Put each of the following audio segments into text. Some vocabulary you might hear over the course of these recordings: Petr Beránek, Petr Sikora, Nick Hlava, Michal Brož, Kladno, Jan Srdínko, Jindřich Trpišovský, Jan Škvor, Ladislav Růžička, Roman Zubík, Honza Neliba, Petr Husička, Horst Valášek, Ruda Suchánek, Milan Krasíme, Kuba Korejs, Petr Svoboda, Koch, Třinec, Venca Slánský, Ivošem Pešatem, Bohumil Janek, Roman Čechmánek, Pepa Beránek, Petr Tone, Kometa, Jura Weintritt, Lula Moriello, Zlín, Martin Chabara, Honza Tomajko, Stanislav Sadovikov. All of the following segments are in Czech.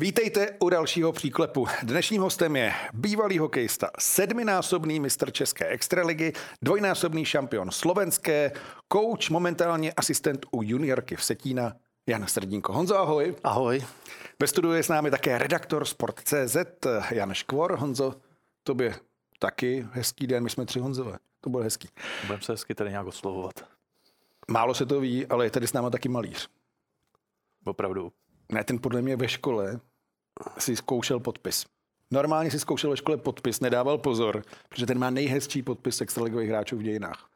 Vítejte u dalšího příklepu. Dnešním hostem je bývalý hokejista, 7násobný mistr České extraligy, 2násobný šampion slovenské, kouč, momentálně asistent u juniorky v Vsetína, Jan Srdínko. Honzo, ahoj. Ahoj. Ve studiu je s námi také redaktor Sport.cz Jan Škvor. Honzo, tobě taky hezký den, my jsme 3 Honzové, to bylo hezký. Budeme se hezky tady nějak oslovovat. Málo se to ví, ale je tady s námi taky malíř. Opravdu. Ne, ten podle mě ve škole si zkoušel podpis. Normálně si zkoušel ve škole podpis, nedával pozor, protože ten má nejhezčí podpis extraligových hráčů v dějinách.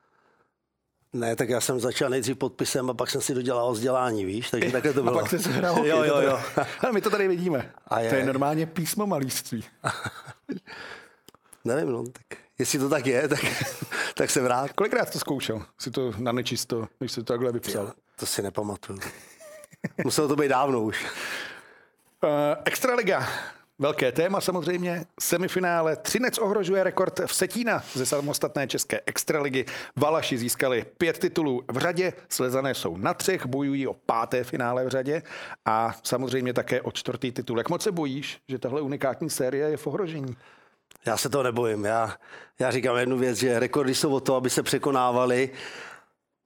Ne, tak já jsem začal nejdřív podpisem a pak jsem si dodělal vzdělání, víš? Takže takhle to bylo. A pak se hrál hokej. Jo. Ale my to tady vidíme. To je normálně písmo malířství. Nevím, no, tak jestli to tak je, tak jsem rád. Kolikrát to zkoušel? Si to na nečisto, když jsi to takhle vypsal? Jo, to si nepamatuju. Muselo to být dávno už. Extraliga. Velké téma samozřejmě. Semifinále. Třinec ohrožuje rekord Vsetína ze samostatné české extraligy. Valaši získali 5 titulů v řadě. Slezané jsou na 3, bojují o 5. finále v řadě. A samozřejmě také o 4. titul. Jak moc se bojíš, že tahle unikátní série je v ohrožení? Já se toho nebojím. Já říkám jednu věc, že rekordy jsou o to, aby se překonávali.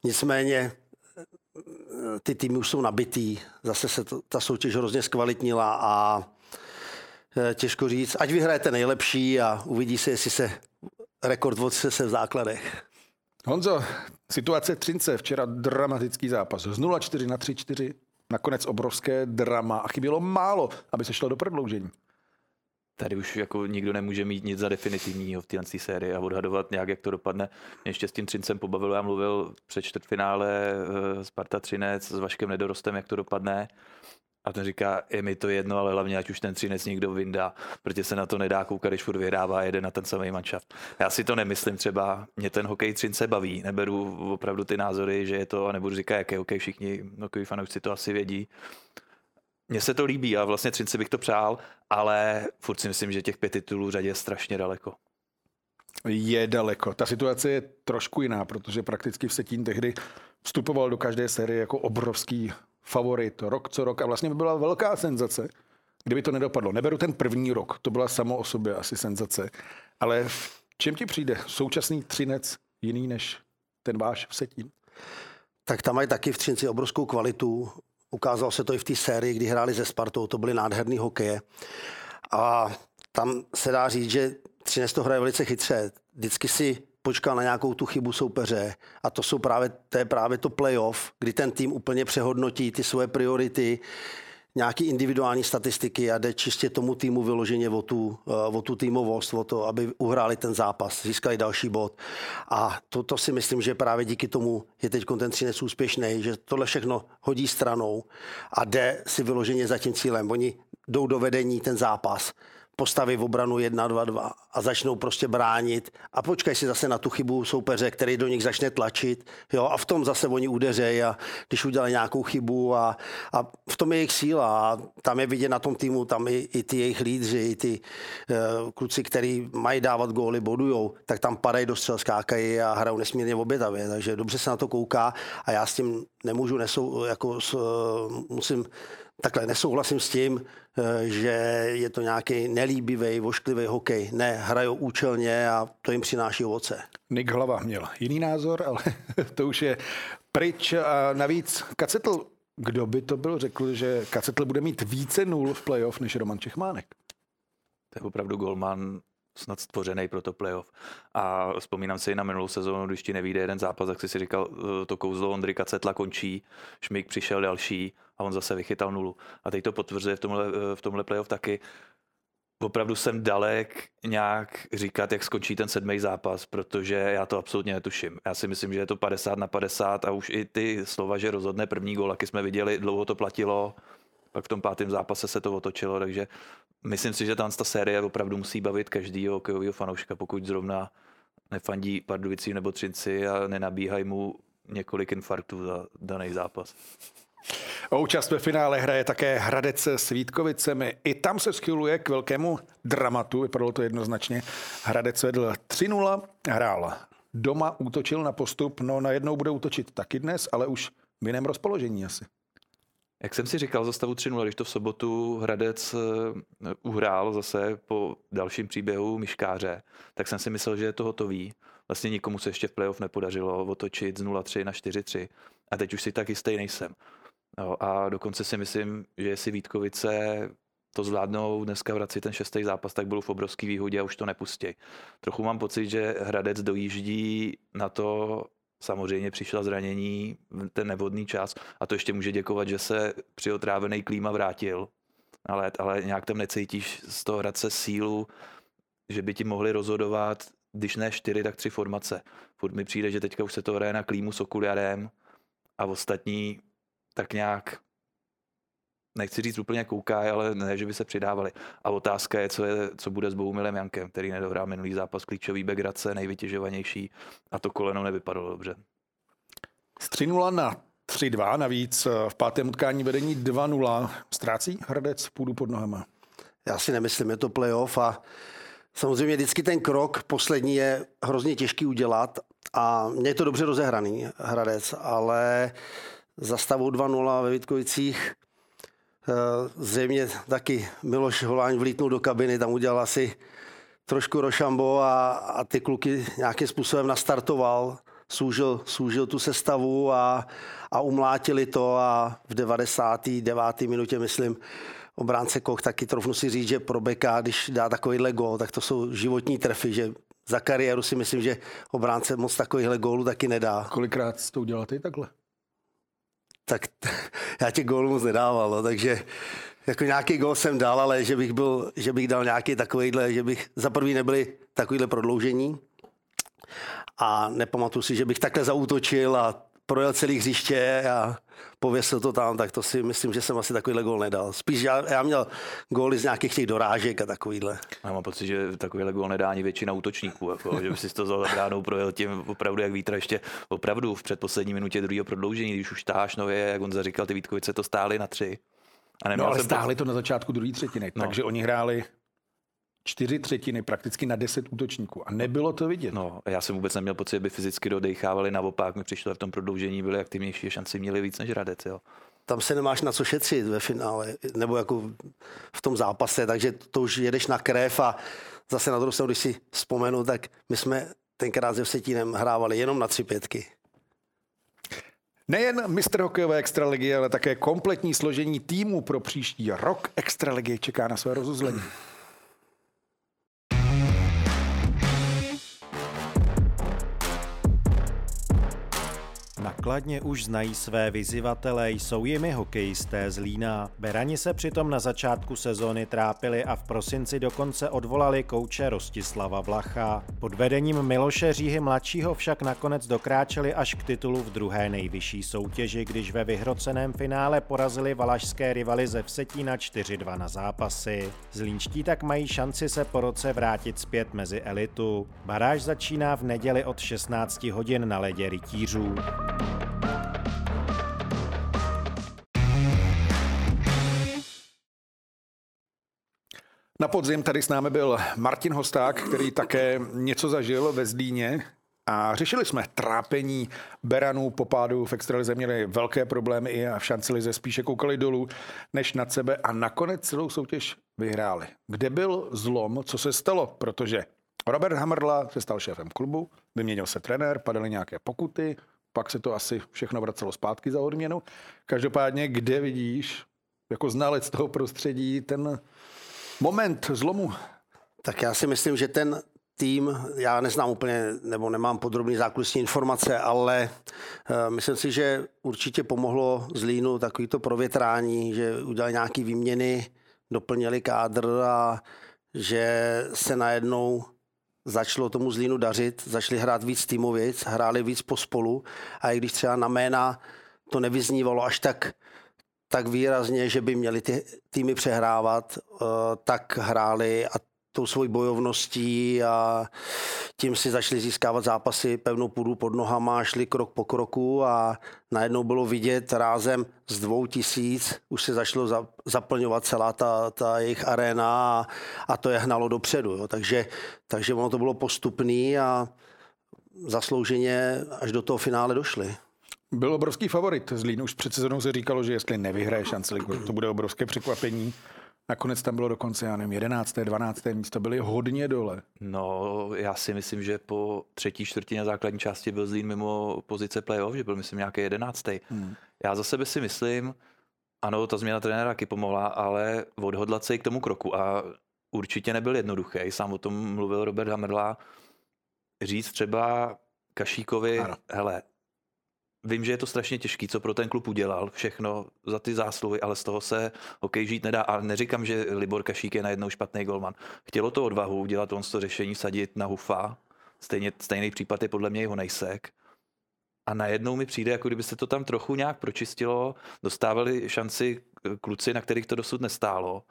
Nicméně ty týmy už jsou nabitý, zase se ta soutěž hrozně zkvalitnila a těžko říct, ať vyhrajete nejlepší a uvidí se, jestli se rekord odnese v základech. Honzo, situace Třince, včera dramatický zápas, z 0-4 na 3-4, nakonec obrovské drama a chybělo málo, aby se šlo do prodloužení. Tady už jako nikdo nemůže mít nic za definitivního v této sérii a odhadovat nějak, jak to dopadne. Mě ještě s tím Třincem pobavilo, já mluvil před čtvrtfinále Sparta Třinec s Vaškem Nedorostem, jak to dopadne. A ten říká, je mi to jedno, ale hlavně, ať už ten Třinec někdo vyndá, protože se na to nedá koukat, když furt vyhrává a jede na ten samý manšaft. Já si to nemyslím třeba, mě ten hokej Třince baví, neberu opravdu ty názory, že je to, a nebudu říkat, jak je hokej, všichni hokejoví fanoušci to asi vědí. Mně se to líbí a vlastně Třinci bych to přál, ale furt si myslím, že těch 5 titulů v řadě je strašně daleko. Je daleko. Ta situace je trošku jiná, protože prakticky Vsetín tehdy vstupoval do každé série jako obrovský favorit rok co rok a vlastně by byla velká senzace, kdyby to nedopadlo. Neberu ten první rok, to byla samo o sobě asi senzace, ale v čem ti přijde současný Třinec jiný než ten váš Vsetín? Tak tam mají taky v Třinci obrovskou kvalitu. Ukázalo se to i v té sérii, kdy hráli se Spartou, to byly nádherný hokeje. A tam se dá říct, že Třinec to hraje velice chytře. Vždycky si počkal na nějakou tu chybu soupeře a to je právě to playoff, kdy ten tým úplně přehodnotí ty svoje priority, nějaké individuální statistiky a jde čistě tomu týmu vyloženě o tu týmovost, o to, aby uhráli ten zápas, získali další bod. A to si myslím, že právě díky tomu je teď ten Třinec úspěšný, že tohle všechno hodí stranou a jde si vyloženě za tím cílem. Oni jdou do vedení ten zápas, postaví v obranu 1-2-2 a začnou prostě bránit a počkají si zase na tu chybu soupeře, který do nich začne tlačit, jo, a v tom zase oni udeřejí a když udělají nějakou chybu a v tom je jejich síla a tam je vidět na tom týmu, tam i ty jejich lídři, i ty kluci, který mají dávat góly, bodujou, tak tam padají do střel, skákají a hrajou nesmírně obětavě, takže dobře se na to kouká a já s tím nemůžu, nesouhlasím s tím, že je to nějaký nelíbivý, vošklivý hokej. Ne, hrajou účelně a to jim přináší ovoce. Nick Hlava měl jiný názor, ale to už je pryč. A navíc Kacetl, kdo by to byl, řekl, že Kacetl bude mít více nul v playoff než Roman Čechmánek. To je opravdu golman snad stvořený pro to playoff. A vzpomínám si i na minulou sezónu, když ti nevyjde jeden zápas, tak si říkal, to kouzlo Ondry Kacetla končí, Šmík přišel další a on zase vychytal nulu. A teď to potvrzuje v tomhle playoff taky. opravdu jsem dalek nějak říkat, jak skončí ten 7. zápas, protože já to absolutně netuším. Já si myslím, že je to 50-50 a už i ty slova, že rozhodne první gól, jaký jsme viděli, dlouho to platilo, pak v tom 5. zápase se to otočilo, takže myslím si, že ta série opravdu musí bavit každýho hokejového fanouška, pokud zrovna nefandí Pardubicím nebo Třinci a nenabíhají mu několik infarktů za daný zápas. O účast ve finále hraje také Hradec s Vítkovicemi. I tam se schyluje k velkému dramatu, vypadalo to jednoznačně. Hradec vedl 3-0, hrál doma, útočil na postup, no najednou bude útočit taky dnes, ale už v jiném rozpoložení asi. Jak jsem si říkal za stavu 3-0, když to v sobotu Hradec uhrál zase po dalším příběhu Myškáře, tak jsem si myslel, že je to hotový. Vlastně nikomu se ještě v playoff nepodařilo otočit z 0-3 na 4-3 a teď už si tak jistý nejsem. No, a dokonce si myslím, že jestli Vítkovice to zvládnou dneska v Hradci ten 6. zápas, tak budou v obrovský výhodě a už to nepustí. Trochu mám pocit, že Hradec dojíždí na to, samozřejmě přišla zranění, ten nevhodný čas a to ještě může děkovat, že se při otrávený Klíma vrátil, ale nějak tam necítíš z toho Hradce sílu, že by ti mohli rozhodovat, když ne 4, tak 3 formace. Furt mi přijde, že teďka už se to hraje na Klímu s okularem a ostatní tak nějak, nechci říct úplně koukají, ale ne, že by se přidávali. A otázka je, co bude s Bohumilem Jankem, který nedohrál minulý zápas, klíčový back Hradce, nejvytěžovanější, a to koleno nevypadalo dobře. Z 3-0 na 3-2, navíc v 5. utkání vedení 2-0. Ztrácí Hradec půdu pod nohama? Já si nemyslím, je to playoff a samozřejmě vždycky ten krok poslední je hrozně těžký udělat a mě je to dobře rozehraný Hradec, ale za stavu 2-0 ve Vítkovicích zřejmě taky Miloš Holáň vlítnul do kabiny, tam udělal asi trošku rošambo a ty kluky nějakým způsobem nastartoval, soužil tu sestavu a umlátili to a v 99. minutě, myslím, obránce Koch, taky troufnu si říct, že pro beka, když dá takovýhle gól, tak to jsou životní trefy, že za kariéru si myslím, že obránce moc takovýhle gólů taky nedá. Kolikrát jste to udělal ty takhle? Tak já těch gólů moc nedával, no, takže jako nějaký gól jsem dal, ale že bych dal nějaký takovýhle, že bych za prvý nebyly takovýhle prodloužení a nepamatuju si, že bych takhle zaútočil a projel celé hřiště a pověsil to tam, tak to si myslím, že jsem asi takovýhle gól nedal. Spíš já měl góly z nějakých těch dorážek a takovýhle. Já mám pocit, že takovýhle gól nedá ani většina útočníků, jako, že by si to za bránou projel tím opravdu jak vítr, ještě opravdu v předposlední minutě druhého prodloužení, když už táháš nově, jak on zaříkal, ty Vítkovice to stály na 3. A no ale stáhli to na začátku druhé třetiny, no. Takže oni hráli 4 třetiny prakticky na 10 útočníků a nebylo to vidět. No, já jsem vůbec neměl pocit, že by fyzicky dodejchávali, naopak mi přišlo, že v tom prodloužení byly aktivnější, šanci měli víc než Hradec, jo. Tam se nemáš na co šetřit ve finále, nebo jako v tom zápase, takže to už jedeš na krev a zase na druhou stranu, když si vzpomenu, tak my jsme tenkrát se Vsetínem hrávali jenom na 3-5. Nejen mistr hokejové extraligy, ale také kompletní složení týmu pro příští rok extraligy čeká na své rozuzlení. Na Kladně už znají své vyzyvatele, jsou jimi hokejisté z Lína. Berani se přitom na začátku sezóny trápili a v prosinci dokonce odvolali kouče Rostislava Vlacha. Pod vedením Miloše Říhy mladšího však nakonec dokráčeli až k titulu v druhé nejvyšší soutěži, když ve vyhroceném finále porazili valašské rivaly ze Vsetína 4-2 na zápasy. Zlínští tak mají šanci se po roce vrátit zpět mezi elitu. Baráž začíná v neděli od 16 hodin na ledě Rytířů. Na podzim tady s námi byl Martin Hosták, který také něco zažil ve Zlíně a řešili jsme trápení Beranů po pádu v extralize, měli velké problémy i v šancilize, spíše koukali dolů než nad sebe a nakonec celou soutěž vyhráli. Kde byl zlom, co se stalo, protože Robert Hamrla se stal šéfem klubu, vyměnil se trenér, padaly nějaké pokuty, pak se to asi všechno vracelo zpátky za odměnu. Každopádně, kde vidíš, jako znalec toho prostředí, ten moment zlomu? Tak já si myslím, že ten tým, já neznám úplně, nebo nemám podrobný zákulisní informace, ale myslím si, že určitě pomohlo Zlínu takovýto provětrání, že udělali nějaké výměny, doplnili kádr a že se najednou začalo tomu Zlínu dařit, začali hrát víc týmovic, hráli víc pospolu a i když třeba na jména to nevyznívalo až tak výrazně, že by měli ty týmy přehrávat, tak hráli a tou svojí bojovností a tím si začali získávat zápasy, pevnou půdu pod nohama, šli krok po kroku a najednou bylo vidět rázem z 2000 už se začalo zaplňovat celá ta jejich aréna a to je hnalo dopředu. Jo. Takže ono to bylo postupný a zaslouženě až do toho finále došli. Byl obrovský favorit Zlín. Už před sezónou se říkalo, že jestli nevyhraje šanci ligu, to bude obrovské překvapení. Nakonec tam bylo dokonce, já nevím, 11., 12. místo, byly hodně dole. No, já si myslím, že po třetí čtvrtině základní části byl Zlín mimo pozice playoff, že byl, myslím, nějaký 11. Já za sebe si myslím, ano, ta změna trenéra taky pomohla, ale odhodlat se i k tomu kroku a určitě nebyl jednoduchý. Sám o tom mluvil Robert Hamrla. Říct třeba Kašíkovi, ano. Hele, vím, že je to strašně těžký, co pro ten klub udělal, všechno za ty zásluhy, ale z toho se hokej žít nedá. A neříkám, že Libor Kašík je najednou špatný golman. Chtělo to odvahu udělat to řešení, sadit na Hufa. Stejný případ je podle mě i Honejsek. A najednou mi přijde, jako kdyby se to tam trochu nějak pročistilo, dostávali šanci kluci, na kterých to dosud nestálo.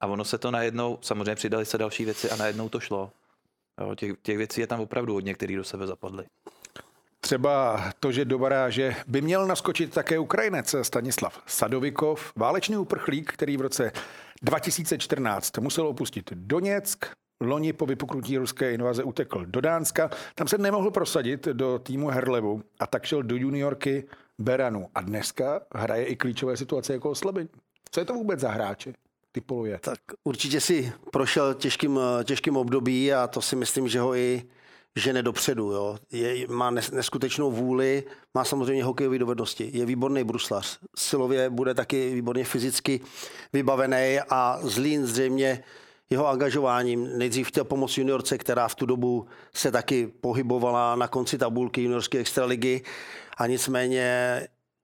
A ono se to najednou, samozřejmě přidali se další věci a najednou to šlo. Jo, těch věcí je tam opravdu hodně, které do sebe zapadly. Třeba to, že do baráže by měl naskočit také Ukrajinec Stanislav Sadovikov, válečný uprchlík, který v roce 2014 musel opustit Doněck. Loni po vypuknutí ruské invaze utekl do Dánska. Tam se nemohl prosadit do týmu Herlevu a tak šel do juniorky Beranu. A dneska hraje i klíčové situace jako oslabení. Co je to vůbec za hráče? Typoluje. Tak určitě si prošel těžkým období a to si myslím, že ho i žene dopředu, jo. Má neskutečnou vůli, má samozřejmě hokejové dovednosti, je výborný bruslař. Silově bude taky výborně fyzicky vybavený a Zlín zřejmě jeho angažováním. Nejdřív chtěl pomoct juniorce, která v tu dobu se taky pohybovala na konci tabulky juniorské extraligy a nicméně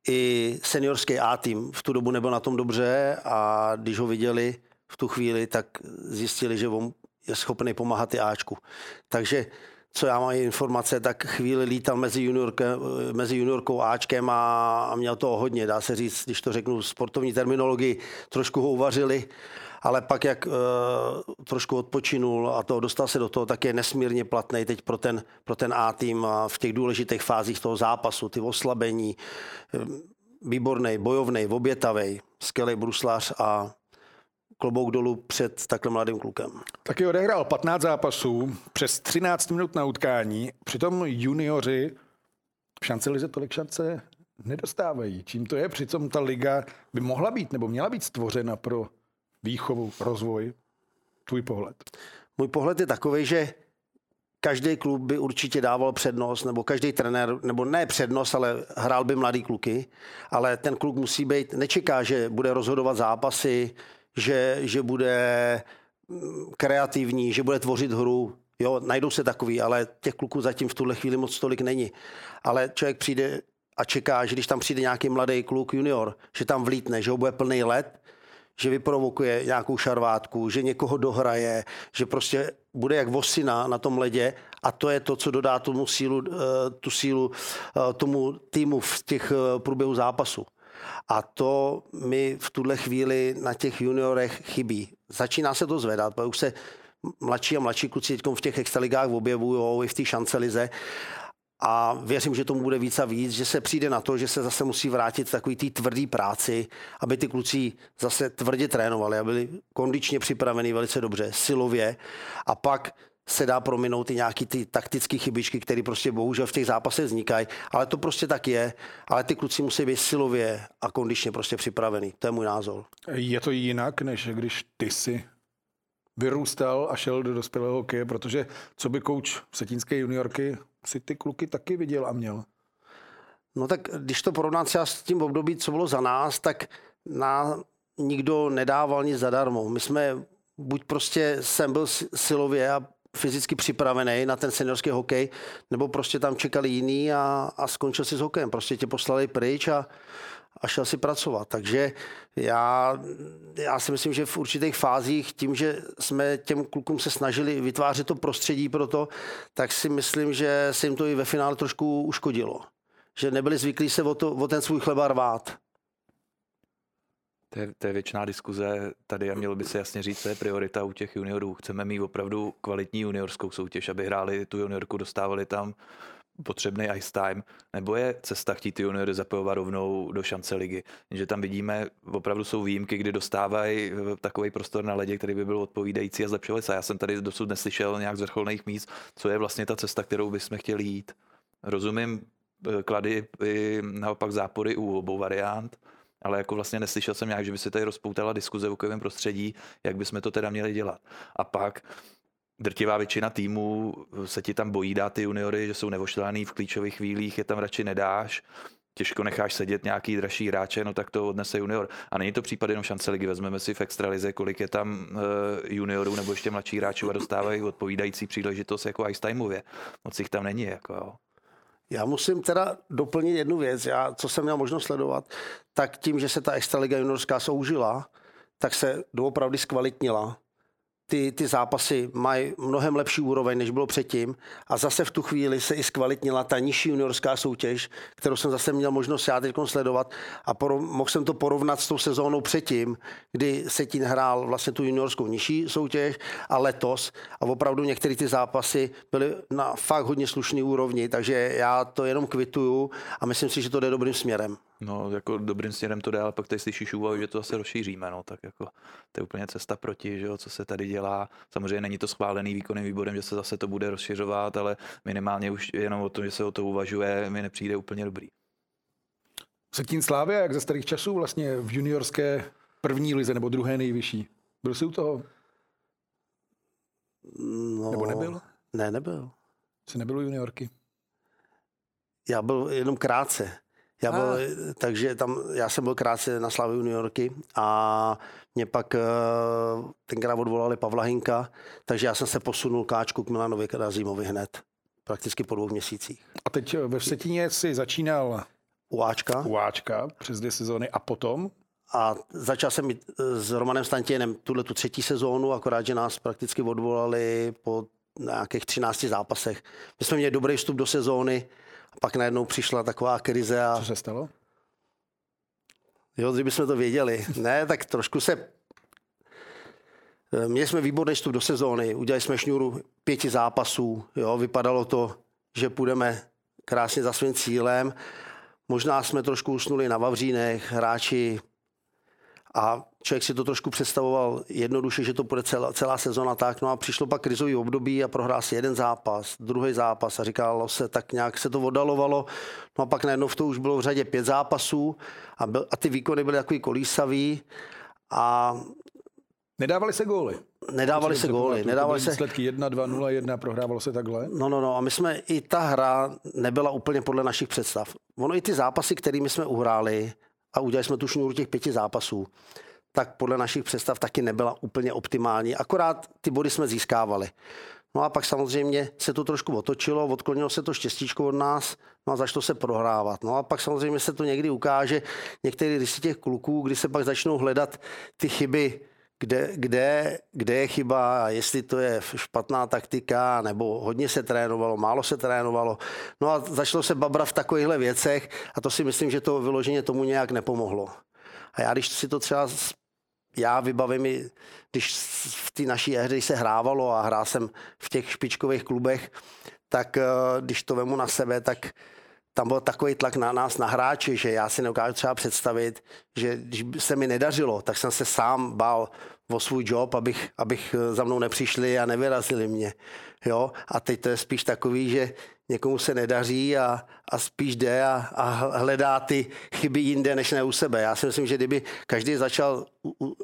i seniorský A tým v tu dobu nebyl na tom dobře a když ho viděli v tu chvíli, tak zjistili, že on je schopný pomáhat i Ačku. Takže co já mám informace, tak chvíli lítal mezi juniorkou a Ačkem a měl toho hodně, dá se říct, když to řeknu sportovní terminologii, trošku ho uvařili, ale pak jak trošku odpočinul a to dostal se do toho, tak je nesmírně platný teď pro ten A tým a v těch důležitých fázích toho zápasu, ty oslabení, výborný, bojovný, obětavý, skvělý bruslař a klobouk dolů před takhle mladým klukem. Taky odehrál 15 zápasů, přes 13 minut na utkání. Přitom junioři v šance lize tolik šance nedostávají. Čím to je? Přitom ta liga by mohla být nebo měla být stvořena pro výchovu, rozvoj. Tvůj pohled? Můj pohled je takový, že každý klub by určitě dával přednost, nebo každý trenér, nebo ne přednost, ale hrál by mladý kluky. Ale ten kluk musí být, nečeká, že bude rozhodovat zápasy, že bude kreativní, že bude tvořit hru. Jo, najdou se takový, ale těch kluků zatím v tuhle chvíli moc tolik není. Ale člověk přijde a čeká, že když tam přijde nějaký mladý kluk junior, že tam vlítne, že ho bude plný led, že vyprovokuje nějakou šarvátku, že někoho dohraje, že prostě bude jak vosina na tom ledě a to je to, co dodá tu sílu tomu týmu v těch průběhu zápasu. A to mi v tuhle chvíli na těch juniorech chybí. Začíná se to zvedat, protože už se mladší a mladší kluci teď v těch extraligách objevují i v té šancelize. A věřím, že tomu bude víc a víc, že se přijde na to, že se zase musí vrátit takový té tvrdý práci, aby ty kluci zase tvrdě trénovali a byli kondičně připraveni velice dobře, silově. A pak se dá prominout i nějaký ty taktické chybičky, které prostě bohužel v těch zápasech vznikají, ale to prostě tak je, ale ty kluci musí být silově a kondičně prostě připravený. To je můj názor. Je to jinak, než když ty si vyrůstal a šel do dospělého hokeje, protože co by kouč vsetínské juniorky si ty kluky taky viděl a měl? No tak když to porovnám třeba s tím období, co bylo za nás, tak nám nikdo nedával nic zadarmo. My jsme buď prostě jsem byl silově a fyzicky připravený na ten seniorský hokej, nebo prostě tam čekali jiný a skončil si s hokejem. Prostě tě poslali pryč a a šel si pracovat. Takže já si myslím, že v určitých fázích tím, že jsme těm klukům se snažili vytvářet to prostředí pro to, tak si myslím, že se jim to i ve finále trošku uškodilo. Že nebyli zvyklí se o ten svůj chleba rvát. To je věčná diskuze tady a mělo by se jasně říct, co je priorita u těch juniorů. Chceme mít opravdu kvalitní juniorskou soutěž, aby hráli tu juniorku, dostávali tam potřebný ice time, nebo je cesta chtít ty juniory zapojovat rovnou do šance ligy. Že tam vidíme, opravdu jsou výjimky, kdy dostávají takový prostor na ledě, který by byl odpovídající a zlepšovali se. Já jsem tady dosud neslyšel nějak z vrcholných míst, co je vlastně ta cesta, kterou bychom chtěli jít. Rozumím, klady i naopak zápory u obou variant, ale jako vlastně neslyšel jsem nějak, že by se tady rozpoutala diskuze v okolním prostředí, jak bychom to teda měli dělat. A pak drtivá většina týmů se ti tam bojí dát ty juniory, že jsou nevošlený v klíčových chvílích, je tam radši nedáš, těžko necháš sedět nějaký dražší hráče, no tak to odnese junior. A není to případ jenom šance ligy, vezmeme si v extralize, kolik je tam juniorů nebo ještě mladší hráčů a dostávají odpovídající příležitost jako ice timeově. Moc jich tam není. Jako. Já musím teda doplnit jednu věc, co jsem měl možnost sledovat, tak tím, že se ta extraliga juniorská soužila, tak se doopravdy zkvalitnila. Ty zápasy mají mnohem lepší úroveň, než bylo předtím. A zase v tu chvíli se i zkvalitnila ta nižší juniorská soutěž, kterou jsem zase měl možnost já teď sledovat. A mohl jsem to porovnat s tou sezónou předtím, kdy Setín hrál vlastně tu juniorskou nižší soutěž a letos. A opravdu některé ty zápasy byly na fakt hodně slušný úrovni, takže já to jenom kvituju a myslím si, že to jde dobrým směrem. No, jako dobrým směrem to dál, pak tady slyšíš úvahu, že to zase rozšíříme, no, tak jako to je úplně cesta proti, že jo, co se tady dělá. Samozřejmě není to schválený výkonným výborem, že se zase to bude rozšiřovat, ale minimálně už jenom o tom, že se o to uvažuje, mi nepřijde úplně dobrý. Vsetín Slávia, jak ze starých časů vlastně v juniorské první lize nebo druhé nejvyšší. Byl jsi u toho? No, nebo nebyl? Ne, nebyl. Jsi nebyl u juniorky? Já byl jenom krátce. Já jsem byl krátce na Slavii juniorky a mě pak tenkrát odvolali Pavla Hynka, takže já jsem se posunul káčku k Milanovi Krasímovi hned, prakticky po 2 měsících. A teď ve Vsetíně si začínal u Ačka přes 2 sezóny a potom? A začal jsem s Romanem Stantěnem tu 3. sezónu, akorát, že nás prakticky odvolali po nějakých 13 zápasech. My jsme měli dobrý vstup do sezóny, pak najednou přišla taková krize. A co se stalo? Jo, kdybychom to věděli. Ne, tak trošku se... Měli jsme výborný vstup do sezóny. Udělali jsme šňůru 5 zápasů. Jo, vypadalo to, že půjdeme krásně za svým cílem. Možná jsme trošku usnuli na vavřínech, hráči. A člověk si to trošku představoval jednoduše, že to bude celá sezona tak. No a přišlo pak krizový období a prohrál si 1 zápas, 2. zápas a říkalo se, tak nějak se to oddalovalo. No a pak najednou v to už bylo v řadě 5 zápasů a ty výkony byly takový kolísavý a... Nedávaly se góly. Výsledky 1-2, 0-1, prohrávalo se takhle. No a my jsme, i ta hra nebyla úplně podle našich představ. Ono i ty zápasy, kterými jsme uhráli, a udělali jsme tu šňůru těch 5 zápasů, tak podle našich představ taky nebyla úplně optimální. Akorát ty body jsme získávali. No a pak samozřejmě se to trošku otočilo, odklonilo se to štěstíčko od nás, no a začalo se prohrávat. No a pak samozřejmě se to někdy ukáže, některý rysy těch kluků, kdy se pak začnou hledat ty chyby, kde je chyba, jestli to je špatná taktika, nebo hodně se trénovalo, málo se trénovalo. No a začalo se babrat v takovýchhle věcech a to si myslím, že to vyloženě tomu nějak nepomohlo. A já když si to třeba, já vybavím, když v té naší hře se hrávalo a hrál jsem v těch špičkových klubech, tak když to vemu na sebe, tak tam byl takový tlak na nás, na hráči, že já si neukážu třeba představit, že když se mi nedařilo, tak jsem se sám bál o svůj job, abych za mnou nepřišli a nevyrazili mě. Jo? A teď to je spíš takový, že někomu se nedaří a spíš jde a hledá ty chyby jinde, než ne u sebe. Já si myslím, že kdyby každý začal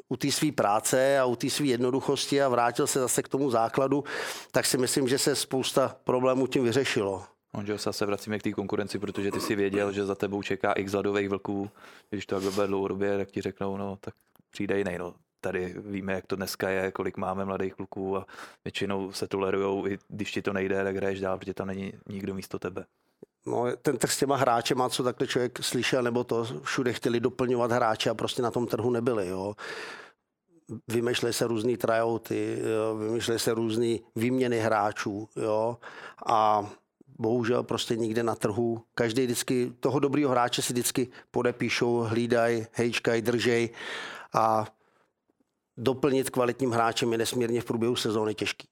u té své práce a u té své jednoduchosti a vrátil se zase k tomu základu, tak si myslím, že se spousta problémů tím vyřešilo. Onže se vracíme k té konkurenci, protože ty si věděl, že za tebou čeká x hladových vlků. Když to takhle bude dlouhodobě, tak ti řeknou, no tak přijde jiný. No. Tady víme, jak to dneska je, kolik máme mladých kluků a většinou se tolerujou, i když ti to nejde, tak hraješ dál, protože tam není nikdo místo tebe. No, ten trh s těma hráčema, co takhle člověk slyšel, nebo to všude chtěli doplňovat hráče a prostě na tom trhu nebyli, jo. Vymýšleli se různý tryouty, vymýšleli se různý výměny hráčů, jo. A bohužel prostě nikde na trhu, každý vždycky, toho dobrýho hráče si vždycky podepíšou, hlídají, hejčkají, držej a doplnit kvalitním hráčem je nesmírně v průběhu sezóny těžký.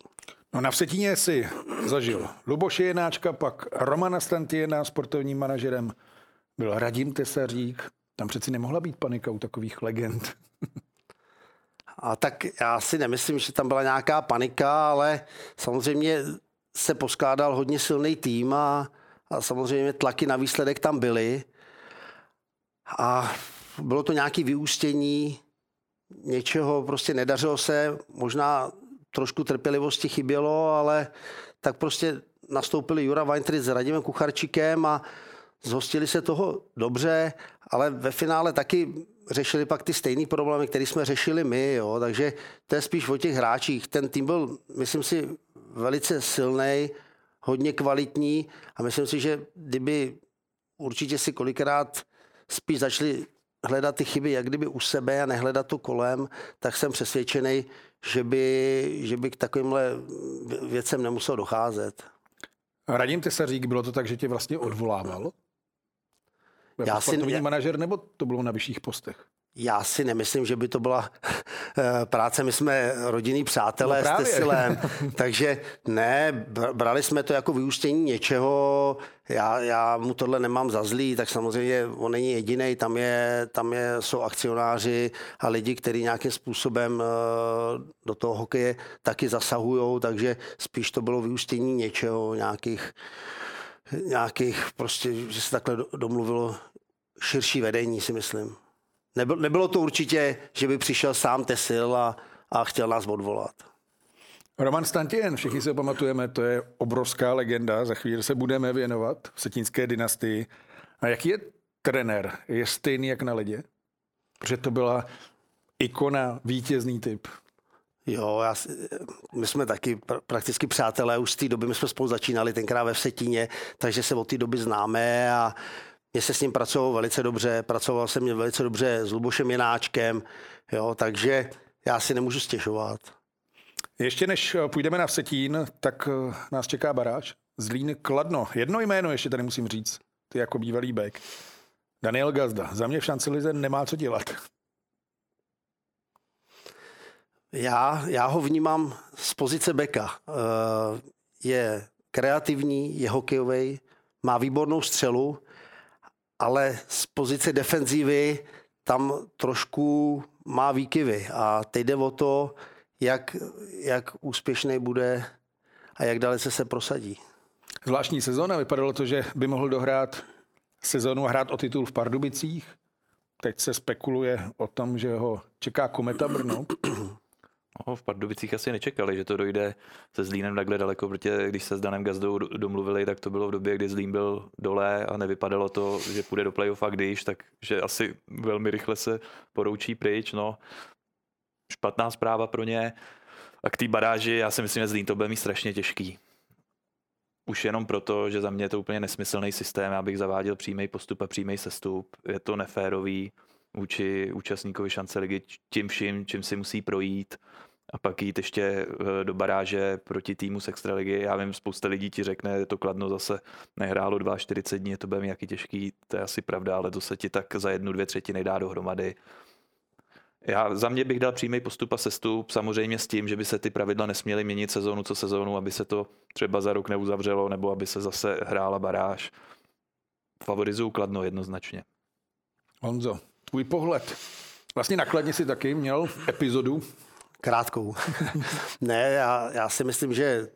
No, na Vsetíně si zažil Luboše Jenáčka, pak Romana Stantiena, sportovním manažerem byl Radim Tesařík. Tam přeci nemohla být panika u takových legend. A tak já si nemyslím, že tam byla nějaká panika, ale samozřejmě se poskládal hodně silný tým a samozřejmě tlaky na výsledek tam byly. A bylo to nějaké vyústění něčeho, prostě nedařilo se, možná trošku trpělivosti chybělo, ale tak prostě nastoupili Jura Weintritt s Radimem Kucharčíkem a zhostili se toho dobře, ale ve finále taky řešili pak ty stejné problémy, které jsme řešili my, jo. Takže to je spíš o těch hráčích. Ten tým byl, myslím si, velice silný, hodně kvalitní a myslím si, že kdyby určitě si kolikrát spíš začali hledat ty chyby, jak kdyby u sebe a nehledat to kolem, tak jsem přesvědčený, že by k takovýmhle věcem nemusel docházet. Radim Tesařík, bylo to tak, že tě vlastně odvolával? Byl sportovní manažer, nebo to bylo na vyšších postech? Já si nemyslím, že by to byla práce. My jsme rodinní přátelé s Tesilem, takže ne, brali jsme to jako vyústění něčeho. Já mu tohle nemám za zlý, tak samozřejmě on není jedinej. Tam jsou akcionáři a lidi, kteří nějakým způsobem do toho hokeje taky zasahují, takže spíš to bylo vyústění něčeho, nějakých prostě, že se takhle domluvilo širší vedení, si myslím. Nebylo to určitě, že by přišel sám Tesil a chtěl nás odvolat. Roman Stantien, všichni se pamatujeme, to je obrovská legenda, za chvíli se budeme věnovat v Vsetínské dynastii. A jaký je trenér? Je stejný jak na ledě? Protože to byla ikona, vítězný typ. Jo, my jsme taky prakticky přátelé už z té doby, my jsme spolu začínali tenkrát ve Vsetíně, takže se od té doby známe a mě se s ním pracoval velice dobře, pracoval jsem mě velice dobře s Lubošem Jenáčkem, jo, takže já si nemůžu stěžovat. Ještě než půjdeme na Vsetín, tak nás čeká baráž. Zlín, Kladno. Jedno jméno ještě tady musím říct, ty jako bývalý bek. Daniel Gazda. Za mě v šancelize nemá co dělat. Já ho vnímám z pozice beka. Je kreativní, je hokejový, má výbornou střelu, ale z pozice defenzívy tam trošku má výkyvy. A teď jde o to, jak úspěšný bude a jak dalece se prosadí. Zvláštní sezóna. Vypadalo to, že by mohl dohrát sezónu a hrát o titul v Pardubicích. Teď se spekuluje o tom, že ho čeká kometa Brno. No, v Pardubicích asi nečekali, že to dojde se Zlínem takhle daleko, protože když se s Danem Gazdou domluvili, tak to bylo v době, kdy Zlín byl dole a nevypadalo to, že půjde do playoff a když, takže asi velmi rychle se poroučí pryč. No, špatná zpráva pro ně. A k té baráži, já si myslím, že Zlín to bude mít strašně těžký. Už jenom proto, že za mě je to úplně nesmyslný systém, já bych zaváděl přímý postup a přímý sestup. Je to neférový vůči účastníkovi šance ligy tím vším, čím si musí projít a pak jít ještě do baráže proti týmu z extraligy. Já vím, spousta lidí ti řekne, to Kladno zase nehrálo 42 dní, to bude mi jaký těžký, to je asi pravda, ale to se ti tak za 1-2 třetiny dá dohromady. Za mě bych dal přímý postup a sestup, samozřejmě s tím, že by se ty pravidla nesměly měnit sezónu co sezónu, aby se to třeba za rok neuzavřelo nebo aby se zase hrála baráž. Favorizuju Kladno jednoznačně. Honzo, tvůj pohled. Vlastně nakladně si taky měl epizodu. Krátkou. Ne, já si myslím, že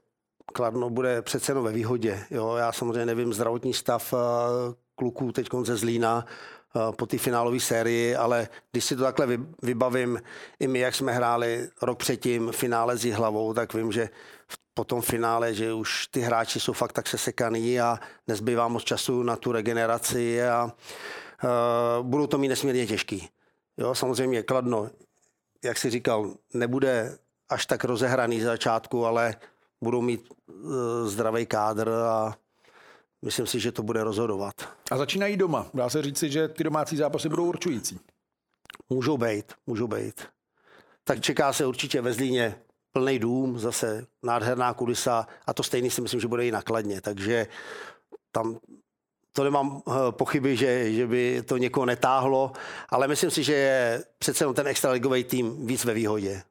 Kladno bude přece jenom ve výhodě. Jo, já samozřejmě nevím zdravotní stav kluků teď ze Zlína po té finálové sérii, ale když si to takhle vybavím, i my, jak jsme hráli rok předtím finále s Jihlavou, tak vím, že po tom finále, že už ty hráči jsou fakt tak sesekaný a nezbývá moc času na tu regeneraci a budou to mít nesmírně těžký. Jo, samozřejmě Kladno, jak jsi říkal, nebude až tak rozehraný z začátku, ale budou mít zdravý kádr a myslím si, že to bude rozhodovat. A začínají doma. Dá se říci, že ty domácí zápasy budou určující. Můžou být. Tak čeká se určitě ve Zlíně plný dům, zase nádherná kulisa a to stejný si myslím, že bude i na Kladně, takže tam to nemám pochyby, že by to někoho netáhlo, ale myslím si, že je přece jenom ten extraligový tým víc ve výhodě.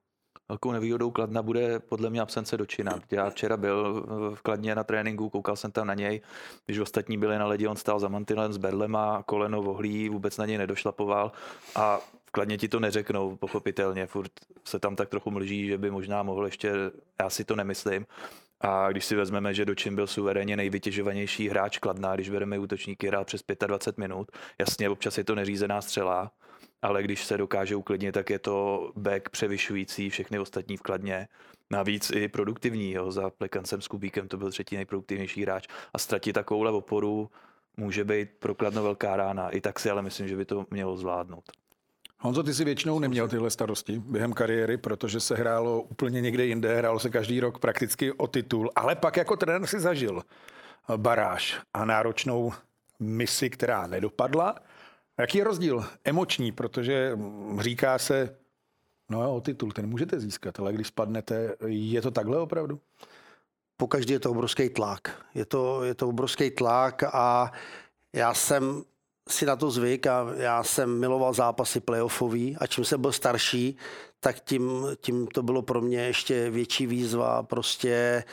Velkou nevýhodou Kladna bude podle mě absence do Čina. Já včera byl v Kladně na tréninku, koukal jsem tam na něj, když ostatní byli na ledě, on stál za mantilem s berlem a koleno vohlí, vůbec na něj nedošlapoval a v Kladně ti to neřeknou, pochopitelně, furt se tam tak trochu mlží, že by možná mohl ještě, já si to nemyslím. A když si vezmeme, že Dočin byl suverénně nejvytěžovanější hráč Kladna, když bereme útočníky, hrál přes 25 minut, jasně, občas je to neřízená střela, ale když se dokáže uklidnit, tak je to back převyšující všechny ostatní v Kladně. Navíc i produktivní, jo. Za Plekancem s Kubíkem to byl třetí nejproduktivnější hráč a ztratit takovouhle oporu může být pro Kladno velká rána. I tak si ale myslím, že by to mělo zvládnout. Honzo, ty si většinou neměl tyhle starosti během kariéry, protože se hrálo úplně někde jinde, hrálo se každý rok prakticky o titul, ale pak jako trenér si zažil baráž a náročnou misi, která nedopadla. Jaký je rozdíl emoční, protože říká se, no jo, titul, ten můžete získat, ale když spadnete, je to takhle opravdu? Pokaždé je to obrovský tlak. Je to obrovský tlak a já jsem si na to zvyk a já jsem miloval zápasy playoffový a čím jsem byl starší, tak tím to bylo pro mě ještě větší výzva, prostě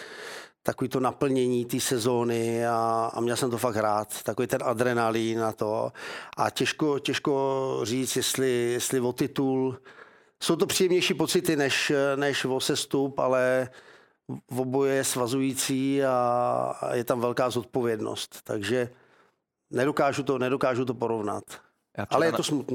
takový to naplnění té sezóny a měl jsem to fakt rád, takový ten adrenalín na to a těžko říct, jestli o titul, jsou to příjemnější pocity než o sestup, ale oboje je svazující a je tam velká zodpovědnost, takže nedokážu to porovnat. Ale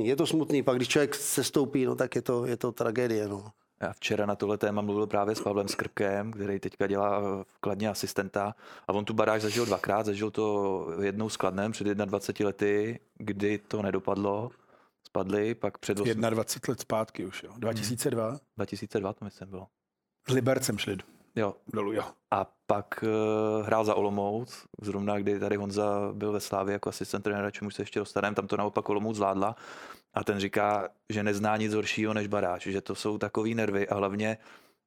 je to smutný, pak když člověk se stoupí, no tak je to tragédie, no. Já včera na tohle téma mluvil právě s Pavlem Skrpkem, který teďka dělá v Kladně asistenta a on tu baráž zažil dvakrát, zažil to jednou s Kladnem před 21 lety, kdy to nedopadlo, spadli, pak před 21 let zpátky už, jo. 2002 to myslím bylo. S Libercem šli. Jo. Dolů, jo. A pak hrál za Olomouc, zrovna kdy tady Honza byl ve Slávii jako asistent trenéra, čemu se ještě dostaneme, tam to naopak Olomouc zvládla. A ten říká, že nezná nic horšího než baráž, že to jsou takový nervy a hlavně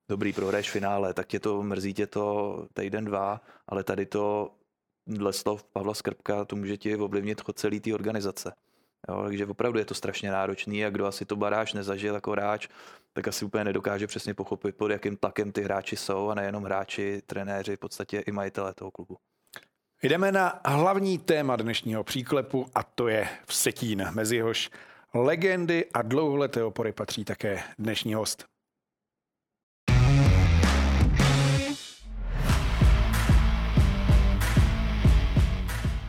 dobrý, prohraješ finále, tak mrzí tě to týden, dva, ale tady to dle slov Pavla Skrpka to může ti ovlivnit chod celý té organizace. Jo, takže opravdu je to strašně náročný a kdo asi to baráž nezažil jako hráč, tak asi úplně nedokáže přesně pochopit, pod jakým tlakem ty hráči jsou a nejenom hráči, trenéři, v podstatě i majitelé toho klubu. Jdeme na hlavní téma dnešního příklepu a to je Vsetín, mezi jehož legendy a dlouholeté opory patří také dnešní host.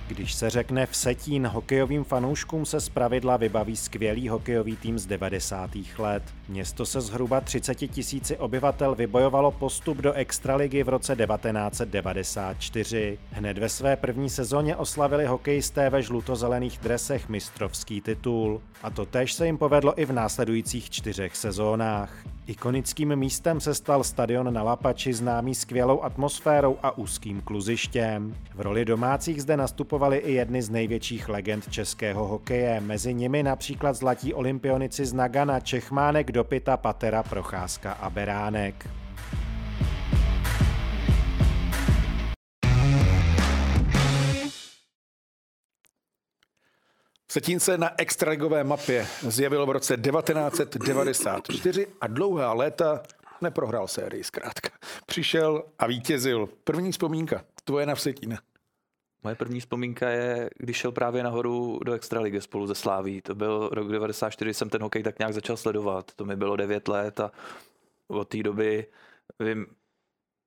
Když se řekne Vsetín, hokejovým fanouškům se zpravidla vybaví skvělý hokejový tým z 90. let. Město se zhruba 30 000 obyvatel vybojovalo postup do extraligy v roce 1994. Hned ve své první sezóně oslavili hokejisté ve žlutozelených dresech mistrovský titul. A to též se jim povedlo i v následujících 4 sezónách. Ikonickým místem se stal stadion na Lapači, známý skvělou atmosférou a úzkým kluzištěm. V roli domácích zde nastupovali i jedny z největších legend českého hokeje, mezi nimi například zlatí olympionici z Nagana, Čechmánek, Dopita, Patera, Procházka a Beránek. Vsetín se na extraligové mapě zjevil v roce 1994 a dlouhá léta neprohrál sérii zkrátka. Přišel a vítězil. První vzpomínka tvoje na Vsetín. Moje první vzpomínka je, když šel právě nahoru do extraligy spolu se Sláví. To byl rok 1994, jsem ten hokej tak nějak začal sledovat. To mi bylo 9 let a od té doby vím,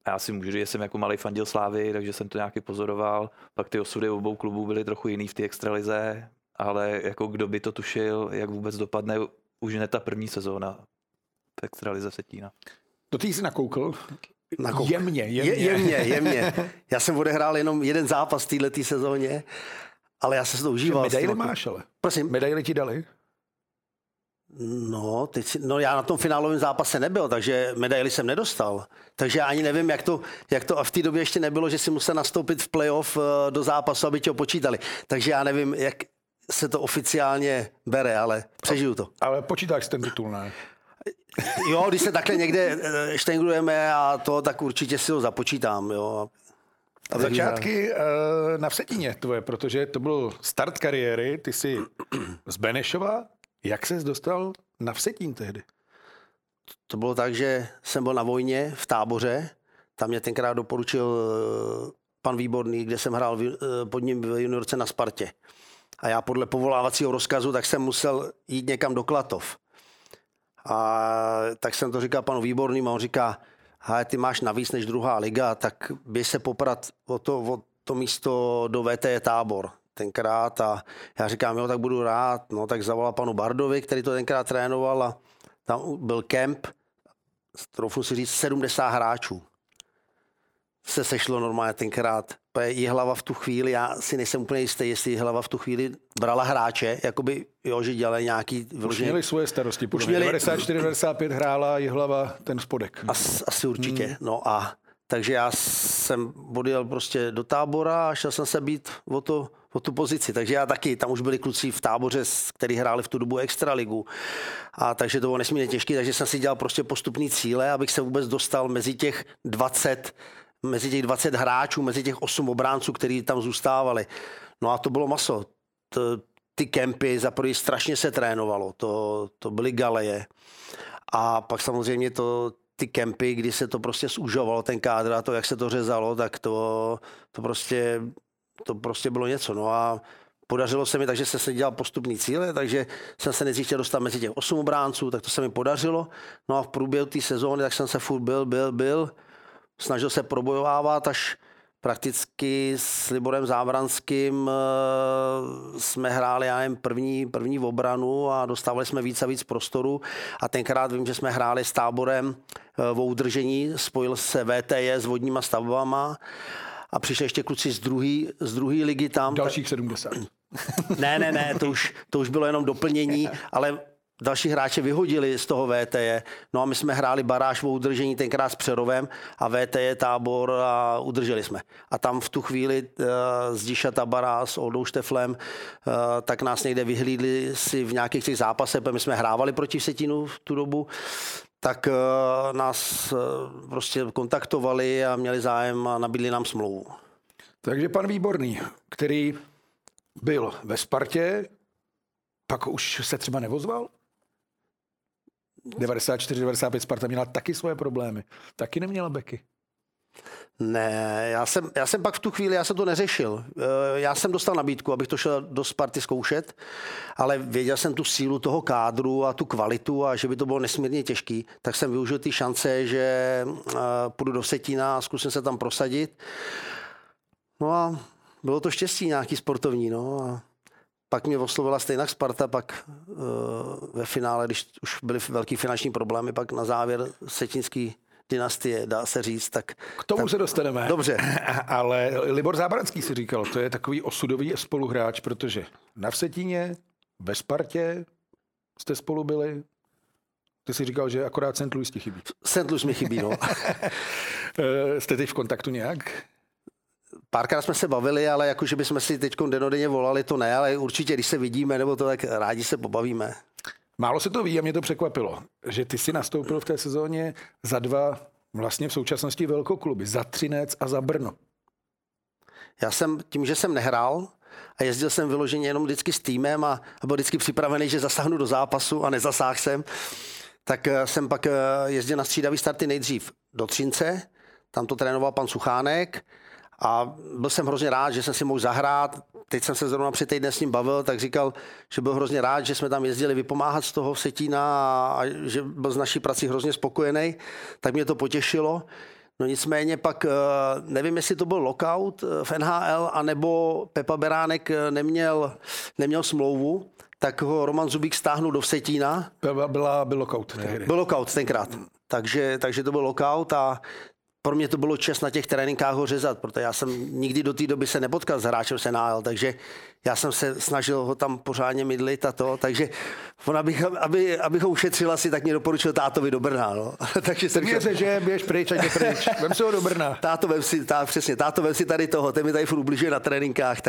já si můžu říct, že jsem jako malej fandil Slávy, takže jsem to nějaký pozoroval. Pak ty osudy obou klubů byly trochu jiný v té extralize, ale jako kdo by to tušil, jak vůbec dopadne už ne ta první sezóna v extralize Vsetína. To ty jsi nakoukl? Jemně. Já jsem odehrál jenom jeden zápas v této sezóně, ale já jsem se to užíval. Medaily máš, ale. Prosím? Medaily ti dali? No, já na tom finálovém zápase nebyl, takže medaili jsem nedostal. Takže já ani nevím, jak to a v té době ještě nebylo, že si musel nastoupit v playoff do zápasu, aby tě ho počítali. Takže já nevím, jak se to oficiálně bere, ale přežiju to. Ale počítáš ten titul, ne? Jo, když se takhle někde štengrujeme a to, tak určitě si ho započítám, jo. A začátky na Vsetíně tvoje, protože to byl start kariéry, ty jsi z Benešova. Jak ses dostal na Vsetín tehdy? To bylo tak, že jsem byl na vojně v táboře. Tam mě tenkrát doporučil pan Výborný, kde jsem hrál pod ním v juniorce na Spartě. A já podle povolávacího rozkazu, tak jsem musel jít někam do Klatov. A tak jsem to říkal panu Výborným a on říká, ty máš navíc než druhá liga, tak běž se poprat o to místo do VTE Tábor. Tenkrát a já říkám, jo, tak budu rád, no, tak zavolal panu Bardovi, který to tenkrát trénoval a tam byl kemp, troufnu si říct, 70 hráčů. Se sešlo normálně tenkrát. Jihlava v tu chvíli, já si nejsem úplně jistý, jestli Jihlava v tu chvíli brala hráče, jakoby, jo, že dělali nějaký... Už měli svoje starosti, už měli... 94-95 hrála Jihlava ten spodek. Asi určitě, no a... Takže já jsem odjel prostě do Tábora a šel jsem se být o tu pozici. Takže já taky, tam už byli kluci v Táboře, který hráli v tu dobu extraligu. A takže to bylo nesmírně těžké, takže jsem si dělal prostě postupný cíle, abych se vůbec dostal mezi těch 20 hráčů, mezi těch 8 obránců, kteří tam zůstávali. No a to bylo maso. Ty kempy za první strašně se trénovalo. To byly galeje. A pak samozřejmě ty kempy, kdy se to prostě zúžovalo, ten kádr a to, jak se to řezalo, tak to prostě bylo něco. No a podařilo se mi, takže jsem se dělal postupný cíle, takže jsem se nejdřív chtěl dostat mezi těch 8 obránců, tak to se mi podařilo. No a v průběhu té sezóny, tak jsem se furt byl, snažil se probojovávat, až prakticky s Liborem Zábranským jsme hráli první obranu a dostávali jsme víc a víc prostoru a tenkrát vím, že jsme hráli s Táborem v udržení, spojil se VTJ s Vodníma stavbama a přišli ještě kluci z druhé ligy tam. Dalších 70. Ne, to už bylo jenom doplnění, ale další hráče vyhodili z toho VTE. No a my jsme hráli baráž o udržení tenkrát s Přerovem a VTE Tábor a udrželi jsme. A tam v tu chvíli z Ríša Tabara s Oldou Šteflem tak nás někde vyhlídli si v nějakých těch zápasech, my jsme hrávali proti Vsetínu v tu dobu, tak nás prostě kontaktovali a měli zájem a nabídli nám smlouvu. Takže pan Výborný, který byl ve Spartě, pak už se třeba nevozval? 94-95 Sparta měla taky svoje problémy. Taky neměla beky. Ne, já jsem pak v tu chvíli, já jsem to neřešil. Já jsem dostal nabídku, abych to šel do Sparty zkoušet, ale věděl jsem tu sílu toho kádru a tu kvalitu a že by to bylo nesmírně těžký, tak jsem využil ty šance, že půjdu do Vsetína a zkusím se tam prosadit. No a bylo to štěstí nějaký sportovní, no a pak mě oslovila stejnak Sparta, pak ve finále, když už byly velký finanční problémy, pak na závěr vsetínský dynastie, dá se říct. Tak, k tomu se dostaneme. Dobře. Ale Libor Zábranský si říkal, to je takový osudový spoluhráč, protože na Vsetíně, ve Spartě jste spolu byli. Ty si říkal, že akorát St. Louis ti chybí. St. Louis mi chybí, no. Jste teď v kontaktu nějak? Párkrát jsme se bavili, ale jako, že bychom si teď denodenně volali, to ne, ale určitě, když se vidíme nebo to, tak rádi se pobavíme. Málo se to ví a mě to překvapilo, že ty si nastoupil v té sezóně za 2 vlastně v současnosti velkokluby, za Třinec a za Brno. Já jsem, tím, že jsem nehrál a jezdil jsem vyloženě jenom vždycky s týmem a byl vždycky připravený, že zasáhnu do zápasu a nezasáhl jsem, tak jsem pak jezdil na střídavý starty nejdřív do Třince, tam to trénoval pan Suchánek, a byl jsem hrozně rád, že jsem si mohl zahrát. Teď jsem se zrovna před týdnem s ním bavil, tak říkal, že byl hrozně rád, že jsme tam jezdili vypomáhat z toho Vsetína a že byl z naší prací hrozně spokojený. Tak mě to potěšilo. No nicméně pak, nevím, jestli to byl lockout v NHL, anebo Pepa Beránek neměl smlouvu, tak ho Roman Zubík stáhnul do Vsetína. Byl lockout tenkrát. Takže to byl lockout a pro mě to bylo čest na těch tréninkách ho řezat, protože já jsem nikdy do té doby se nepotkal s hráčem z NHL, takže já jsem se snažil ho tam pořádně mydlit a to, takže on, abych ho ušetřila si, tak mě doporučil tátovi do Brna, no. Takže jsem řekl, že běž pryč, ať je pryč, vem si ho do Brna. Táto, vem si, přesně, táto, vem si tady toho, ten mi tady furt ubližuje na tréninkách,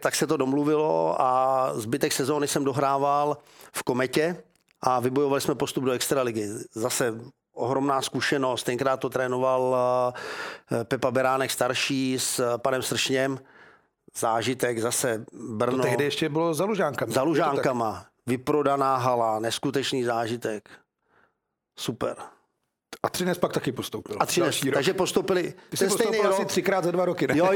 tak se to domluvilo a zbytek sezóny jsem dohrával v Kometě a vybojovali jsme postup do extraligy. Zase ohromná zkušenost, tenkrát to trénoval Pepa Beránek starší s panem Sršněm, zážitek zase Brno. To tehdy ještě bylo za Lužánkama. Za Lužánkama, vyprodaná hala, neskutečný zážitek, super. A 13 pak taky postoupil. A 13, takže postoupili. Ty jsi postoupil asi 3krát za 2 roky, ne? Jo,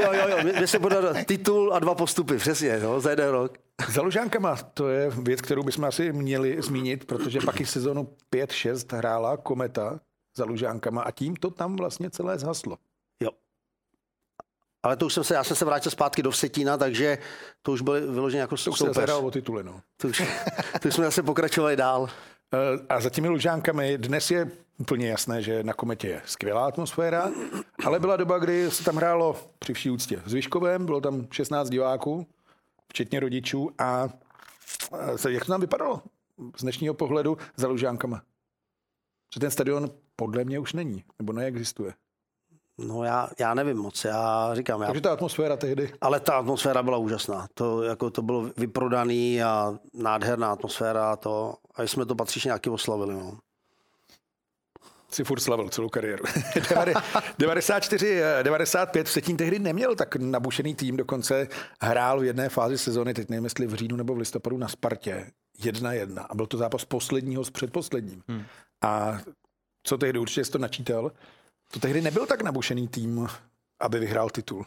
mě se podal titul a 2 postupy, přesně, no, za 1 rok. Za Lužánkama, to je věc, kterou bychom asi měli zmínit, protože pak i sezonu 5-6 hrála Kometa za Lužánkama a tím to tam vlastně celé zhaslo. Jo. Ale to už já jsem se vrátil zpátky do Vsetína, takže to už byly vyloženě jako soupeř. To už se zahrál o tituly, no. To už jsme zase pokračovali dál. A za těmi Lužánkami dnes je úplně jasné, že na Kometě je skvělá atmosféra, ale byla doba, kdy se tam hrálo při vší úctě s Vyškovem, bylo tam 16 diváků, včetně rodičů a jak to tam vypadalo z dnešního pohledu za Lužánkama? Že ten stadion podle mě už není, nebo neexistuje. No já nevím moc, já říkám... Takže ta atmosféra tehdy... Ale ta atmosféra byla úžasná, to bylo vyprodaný a nádherná atmosféra a jsme to patřičně nějaký oslavili, no. Si furt slavil celou kariéru. 94, 95, Vsetín tehdy neměl tak nabušený tým, dokonce hrál v jedné fázi sezóny, teď nevím, jestli v říjnu nebo v listopadu na Spartě, 1-1 a byl to zápas posledního s předposledním. A co tehdy, určitě jsi to načítal, to tehdy nebyl tak nabušený tým, aby vyhrál titul.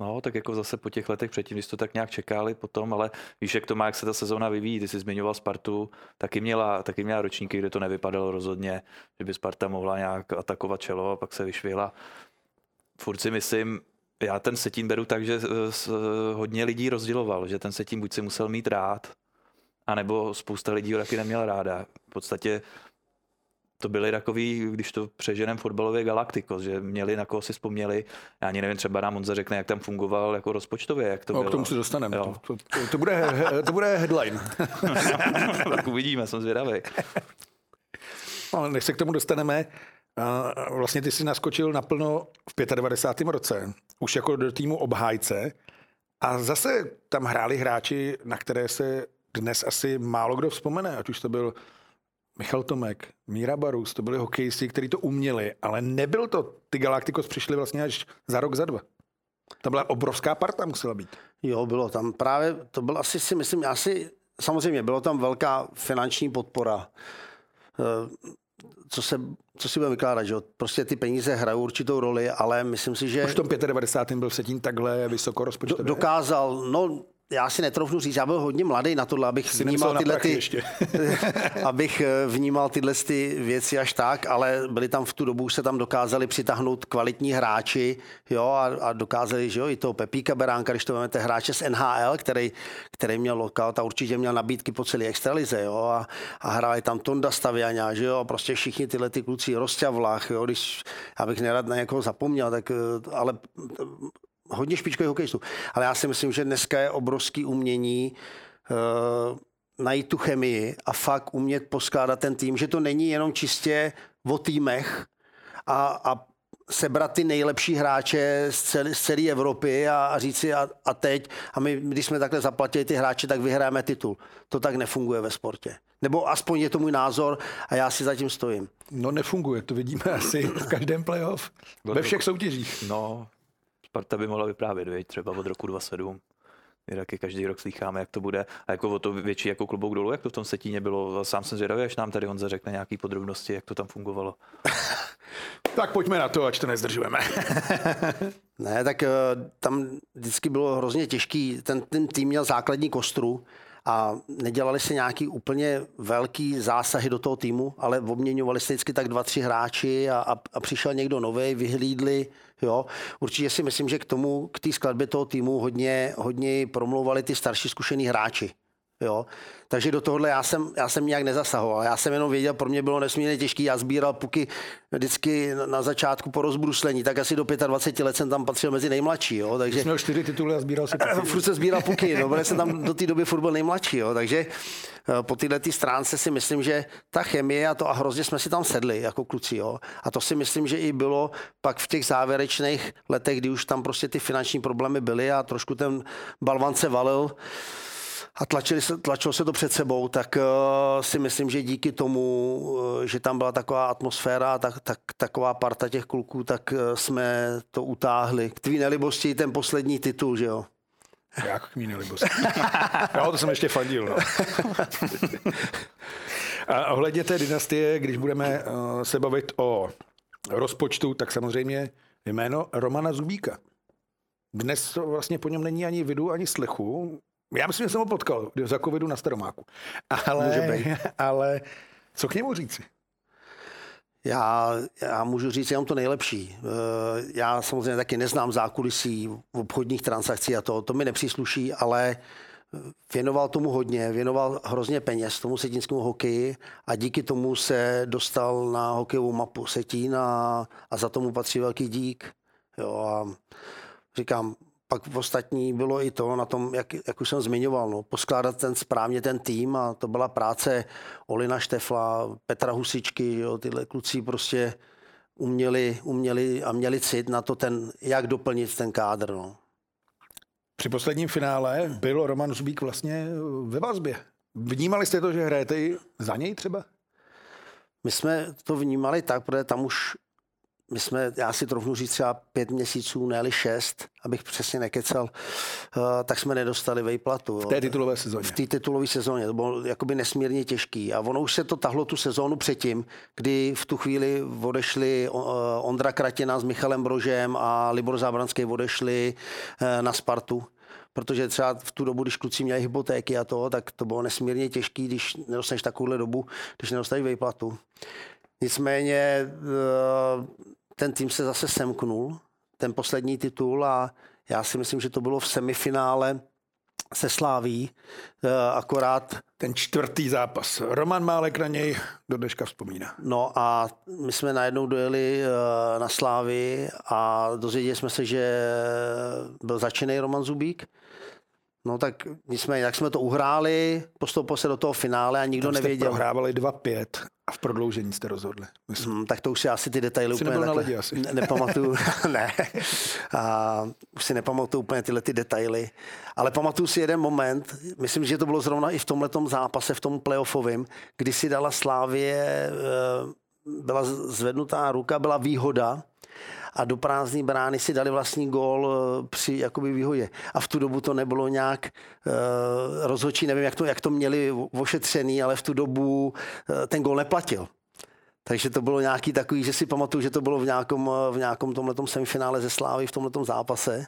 No, tak jako zase po těch letech předtím, když to tak nějak čekali potom, ale víš, jak to má, jak se ta sezóna vyvíjí, ty jsi zmiňoval Spartu, taky měla ročníky, kde to nevypadalo rozhodně, že by Sparta mohla nějak atakovat čelo a pak se vyšvihla. Furt si myslím, já ten Vsetín beru tak, že hodně lidí rozděloval, že ten Vsetín buď si musel mít rád, anebo spousta lidí ho taky neměla ráda. V podstatě to byly takový, když to přeženem, fotbalově galaktikos, že měli, na koho si vzpomněli. Já ani nevím, třeba nám Honza řekne, jak tam fungoval jako rozpočtově, jak to bylo. K tomu se dostaneme. To bude headline. Tak uvidíme, jsem zvědavý. No, než se k tomu dostaneme, vlastně ty jsi naskočil naplno v 95. roce, už jako do týmu obhájce a zase tam hráli hráči, na které se dnes asi málo kdo vzpomene, ať už to byl Michal Tomek, Míra Barus, to byli hokejisti, kteří to uměli, ale nebyl to, ty Galacticos přišli vlastně až za rok, za 2. To byla obrovská parta, musela být. Jo, bylo tam právě, to byl asi si myslím, samozřejmě bylo tam velká finanční podpora. Co si budeme vykládat, že prostě ty peníze hrajou určitou roli, ale myslím si, že... Už v tom 95. byl Vsetín takhle vysoko rozpočtově. Dokázal, no... Já si netroufnu říct, já byl hodně mladý na tohle, abych vnímal tyhle ty věci až tak, ale byli tam v tu dobu, už se tam dokázali přitáhnout kvalitní hráči, jo, a dokázali, že jo, i toho Pepíka Beránka, když to vezmete, hráče z NHL, který měl lokát a určitě měl nabídky po celé extralize, jo, a hráli tam Tonda Staviaňa, že jo, a prostě všichni tyhle ty kluci, Rostislav Vlach, jo, když já bych nerad na někoho zapomněl, tak, ale... Hodně špičkových hokejistů. Ale já si myslím, že dneska je obrovský umění najít tu chemii a fakt umět poskládat ten tým, že to není jenom čistě o týmech a sebrat ty nejlepší hráče z celé Evropy a říct si a teď, a my, když jsme takhle zaplatili ty hráče, tak vyhráme titul. To tak nefunguje ve sportě. Nebo aspoň je to můj názor a já si za tím stojím. No nefunguje, to vidíme asi v každém playoff, ve všech soutěžích. No... Sparta by mohla vyprávět, věď, třeba od roku 2007, kdy taky každý rok slýcháme, jak to bude. A jako o to větší jako klobouk dolů, jak to v tom Vsetíně bylo. Sám jsem zvědavý, až nám tady Honza řekne nějaké podrobnosti, jak to tam fungovalo. Tak pojďme na to, ať to nezdržujeme. Ne, tak tam vždycky bylo hrozně těžký. Ten tým měl základní kostru a nedělali se nějaký úplně velký zásahy do toho týmu, ale obměňovali se vždycky tak 2-3 hráči a přišel někdo novej, vyhlídli. Jo. Určitě si myslím, že k té skladbě toho týmu hodně promlouvali ty starší zkušený hráči. Jo. Takže do tohohle já jsem nějak nezasahoval. Já jsem jenom věděl, pro mě bylo nesmírně těžký. Já sbíral puky vždycky na začátku po rozbruslení. Tak asi do 25 let jsem tam patřil mezi nejmladší. Jo. Takže měl 4 tituly a sbíral si puky. Furt jsem sbíral puky, no, protože jsem tam do té doby furt byl nejmladší. Jo. Takže po téhle stránce si myslím, že ta chemie a hrozně jsme si tam sedli jako kluci. Jo. A to si myslím, že i bylo pak v těch závěrečných letech, kdy už tam prostě ty finanční problémy byly a trošku ten balvan se valil a tlačilo se to před sebou, tak si myslím, že díky tomu, že tam byla taková atmosféra, taková parta těch kluků, tak jsme to utáhli. K tvý nelibosti ten poslední titul, že jo? Jak k mý nelibosti? Jo, to jsem ještě fandil, no. A ohledně té dynastie, když budeme se bavit o rozpočtu, tak samozřejmě jméno Romana Zubíka. Dnes to vlastně po něm není ani vidu, ani slechu. Já myslím, že jsem ho potkal za covidu na Staromáku. Ale co k němu říci? Já můžu říct jenom to nejlepší. Já samozřejmě taky neznám zákulisí obchodních transakcí a to mi nepřísluší, ale věnoval tomu hodně, věnoval hrozně peněz tomu setinskému hokeji a díky tomu se dostal na hokejovou mapu Setín a za tomu patří velký dík. Jo, a říkám, pak v ostatní bylo i to na tom, jak už jsem zmiňoval, no, poskládat správně ten tým a to byla práce Olina Štefla, Petra Husičky, jo, tyhle kluci prostě uměli a měli cit na to, jak doplnit ten kádr. No. Při posledním finále byl Roman Zubík vlastně ve vazbě. Vnímali jste to, že hrajete i za něj třeba? My jsme to vnímali tak, protože tam už já si trochu říct třeba 5 měsíců, ne-li 6, abych přesně nekecal, tak jsme nedostali výplatu. V té titulové sezóně. V té titulové sezóně, to bylo jakoby nesmírně těžký. A ono už se to tahlo tu sezónu předtím, kdy v tu chvíli odešli Ondra Kratina s Michalem Brožem a Libor Zábranský odešli na Spartu. Protože třeba v tu dobu, když kluci měli hypotéky a to, tak to bylo nesmírně těžký, když nedostaneš takovouhle dobu, když nedostaneš výplatu. Nicméně ten tým se zase semknul, ten poslední titul, a já si myslím, že to bylo v semifinále se Sláví, akorát... Ten 4. zápas. Roman Málek na něj do dneška vzpomíná. No a my jsme najednou dojeli na Slávy a dozvěděli jsme se, že byl začený Roman Zubík. No tak jak jsme to uhráli, postoupil se do toho finále a nikdo nevěděl. Tam jste prohrávali 2-5 a v prodloužení jste rozhodli. Tak to už si asi ty detaily úplně nepamatuju. Ne. A už si nepamatuju úplně tyhle ty detaily. Ale pamatuju si jeden moment, myslím, že to bylo zrovna i v tomhletom zápase, v tom playoffovém, kdy si dala Slávie, byla zvednutá ruka, byla výhoda a do prázdní brány si dali vlastní gól při jakoby výhodě. A v tu dobu to nebylo nějak rozhodčí, nevím, jak to měli ošetřený, ale v tu dobu ten gól neplatil. Takže to bylo nějaký takový, že si pamatuju, že to bylo v nějakom tomhletom semifinále ze Slávy, v tomhletom zápase.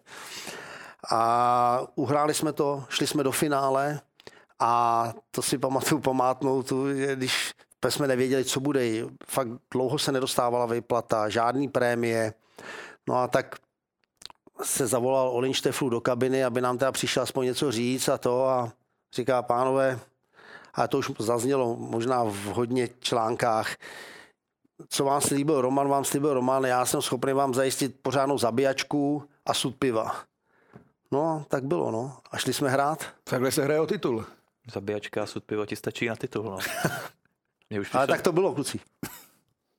A uhráli jsme to, šli jsme do finále a to si pamatuju památnout, když jsme nevěděli, co bude. Fakt dlouho se nedostávala výplata, žádný prémie. No a tak se zavolal Olin Šteflu do kabiny, aby nám teda přišel aspoň něco říct a říká, pánové, a to už zaznělo možná v hodně článkách, co vám slíbil Roman, já jsem schopný vám zajistit pořádnou zabijačku a sud piva. No, tak bylo, no. A šli jsme hrát. Takhle se hraje o titul. Zabijačka a sud piva ti stačí na titul, no. Ale tak to bylo, kluci.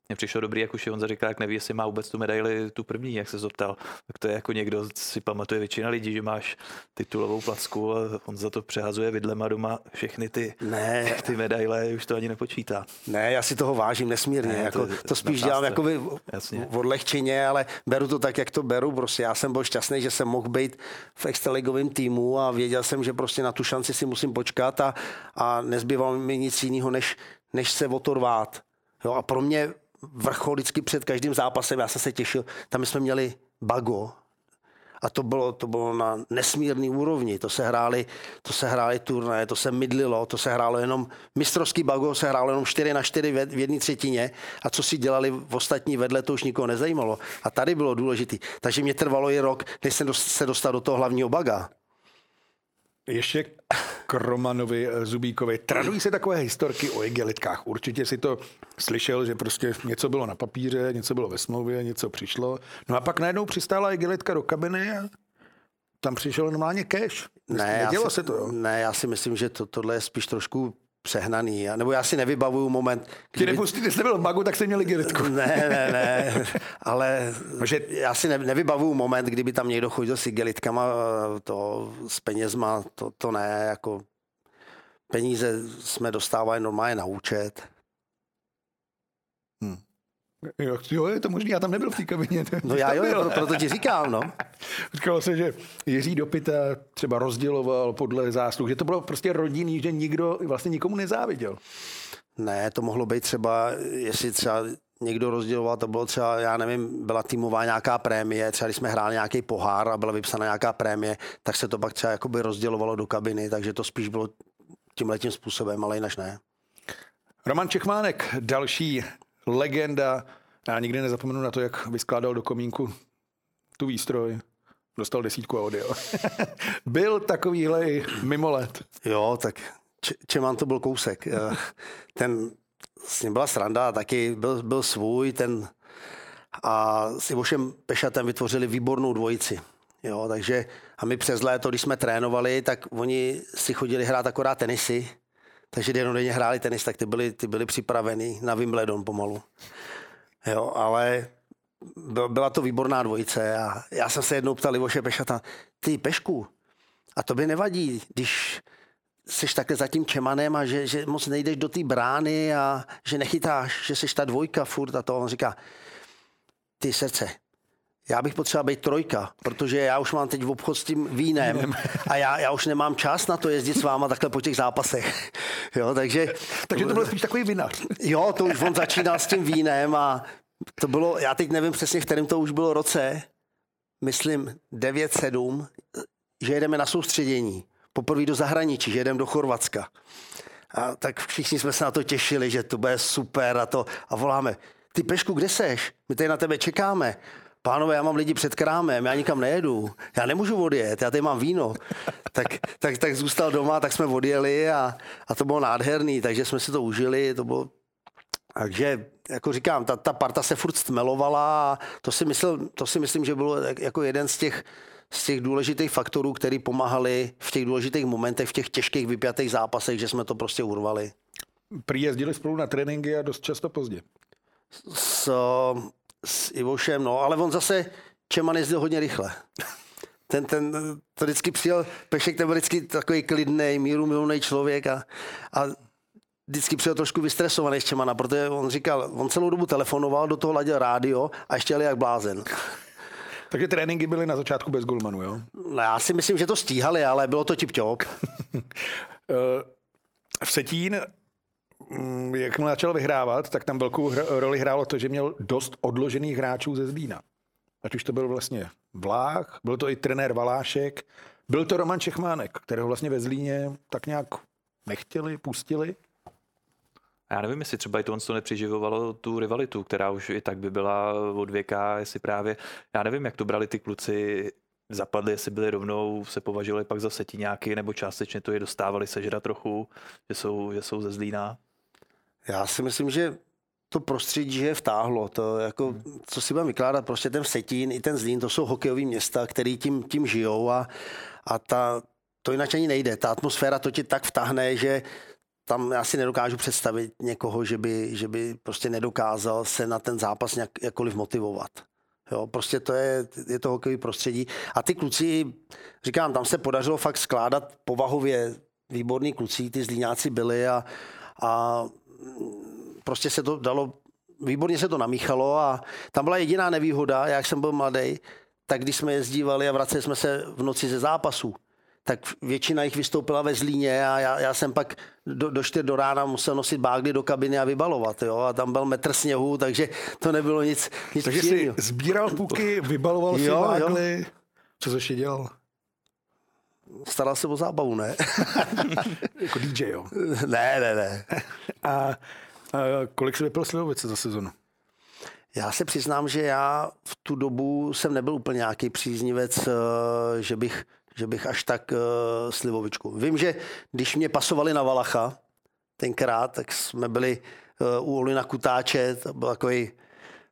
Mně přišlo dobrý, jak už Honza říkal, jak neví, jestli má vůbec tu medaili, tu první, jak se zeptal. Tak to je jako někdo, si pamatuje většina lidí, že máš titulovou placku a on za to přehazuje vidlema doma všechny ty medaile, už to ani nepočítá. Ne, já si toho vážím nesmírně. To spíš dělám jako v odlehčeně, ale beru to tak, jak to beru. Prostě já jsem byl šťastný, že jsem mohl být v extraligovém týmu a věděl jsem, že prostě na tu šanci si musím počkat a nezbývalo mi nic jiného, než se o to rvát. Jo, a pro mě vrchol vždycky před každým zápasem, já jsem se těšil, tam jsme měli bago a to bylo na nesmírný úrovni, to se hrály turnaje, to se mydlilo, to se hrálo jenom, mistrovský bago se hrálo jenom 4x4 v jedné třetině a co si dělali v ostatní vedle, to už nikoho nezajímalo a tady bylo důležitý, takže mě trvalo i rok, než jsem se dostal do toho hlavního baga. Ještě k Romanovi Zubíkovi. Tradují se takové historky o igelitkách. Určitě si to slyšel, že prostě něco bylo na papíře, něco bylo ve smlouvě, něco přišlo. No a pak najednou přistála igelitka do kabiny a tam přišel normálně cash. Já si myslím, že tohle je spíš trošku přehnaný, nebo já si nevybavuju moment. Když jste byl v magu, tak jste měli igelitku. Ne, ale já si nevybavuju moment, kdyby tam někdo chodil s igelitkama, to s penězma, to ne, jako peníze jsme dostávali normálně na účet. Jo, je to možný, já tam nebyl v té kabině. No já jo, proto ti říkám, no. Říkalo se, že Jiří Dopita třeba rozděloval podle zásluh, že to bylo prostě rodinný, že nikdo vlastně nikomu nezáviděl. Ne, to mohlo být třeba, jestli třeba někdo rozděloval, to bylo třeba, já nevím, byla týmová nějaká prémie, třeba když jsme hráli nějaký pohár a byla vypsána nějaká prémie, tak se to pak třeba jakoby rozdělovalo do kabiny, takže to spíš bylo tímhletím způsobem, ale jinak ne. Roman Čechmánek, další legenda. Já nikdy nezapomenu na to, jak vyskládal do komínku tu výstroj. Dostal 10 a odjel. Byl takovýhle i mimolet. Jo, tak Čemán to byl kousek. Ten, s ním byla sranda, taky byl svůj. Ten a s Ivošem Pešatem vytvořili výbornou dvojici. Jo, takže a my přes léto, když jsme trénovali, tak oni si chodili hrát akorát tenisy. Takže jednodenně hráli tenis, tak ty byli připravený na Wimbledon pomalu. Jo, ale byla to výborná dvojice a já jsem se jednou ptal Ivoše Pešata, ty Pešku, a tobě nevadí, když jsi takhle za tím Čemanem a že moc nejdeš do té brány a že nechytáš, že jsi ta dvojka furt a to. On říká, ty srdce, já bych potřeboval být trojka, protože já už mám teď v obchod s tím vínem a já už nemám čas na to jezdit s váma takhle po těch zápasech. Jo, takže to byl spíš takový vinař. Jo, to už on začínal s tím vínem a to bylo, já teď nevím přesně, v kterém to už bylo roce, myslím 9-7, že jedeme na soustředění, poprvé do zahraničí, že jedeme do Chorvatska. A tak všichni jsme se na to těšili, že to bude super a voláme, ty Pešku, kde seš? My tady na tebe čekáme. Pánové, já mám lidi před krámem, já nikam nejedu, já nemůžu odjet, já tady mám víno. Tak zůstal doma, tak jsme odjeli a to bylo nádherný, takže jsme si to užili. To bylo... Takže, jako říkám, ta parta se furt stmelovala a to si myslím, že bylo jako jeden z těch důležitých faktorů, který pomáhali v těch důležitých momentech, v těch těžkých vypjatých zápasech, že jsme to prostě urvali. Prý jezdili spolu na tréninky a dost často pozdě. S Ivošem, no, ale on zase Čeman jezdil hodně rychle. Ten to vždycky přijel, Pešek, ten byl vždycky takový klidnej, mírumilovnej člověk a vždycky přijel trošku vystresovaný z Čemana, protože on říkal, on celou dobu telefonoval, do toho ladil rádio a ještě jel jak blázen. Takže tréninky byly na začátku bez golmanu, jo? No, já si myslím, že to stíhali, ale bylo to tip-top. V Setín... Jak mu začal vyhrávat, tak tam velkou roli hrálo to, že měl dost odložených hráčů ze Zlína. Ať už to byl vlastně Vlach, byl to i trenér Valášek, byl to Roman Čechmánek, kterého vlastně ve Zlíně tak nějak nechtěli, pustili. Já nevím, jestli třeba i to nepřiživovalo tu rivalitu, která už i tak by byla od věka, jestli právě, já nevím, jak to brali ty kluci, zapadli, jestli byli rovnou, se považovali pak za Setíňáky, nebo částečně to je dostávali sežrat trochu, že jsou ze Zlína. Já si myslím, že to prostředí, že je vtáhlo, to jako, co si budeme vykládat, prostě ten Vsetín i ten Zlín, to jsou hokejový města, který tím žijou to jinak ani nejde. Ta atmosféra to ti tak vtáhne, že tam já si nedokážu představit někoho, že by prostě nedokázal se na ten zápas nějak, jakkoliv motivovat. Jo, prostě to je to hokejový prostředí. A ty kluci, říkám, tam se podařilo fakt skládat povahově výborný kluci, ty Zlíňáci byli a prostě se to dalo, výborně se to namíchalo a tam byla jediná nevýhoda, jak jsem byl mladý, tak když jsme jezdívali a vraceli jsme se v noci ze zápasů, tak většina jich vystoupila ve Zlíně a já jsem pak do 4 do rána musel nosit bágly do kabiny a vybalovat, jo, a tam byl metr sněhu, takže to nebylo nic takže příjemného. Jsi sbíral puky, vybaloval si bágly, co jsi dělal? Staral se o zábavu, ne? Jako DJ, jo? Ne. A kolik jsi vypil slivovice za sezonu? Já se přiznám, že já v tu dobu jsem nebyl úplně nějaký příznivec, že bych že bych až tak slivovičku. Vím, že když mě pasovali na Valacha tenkrát, tak jsme byli u Olina Kutáče, to byl takový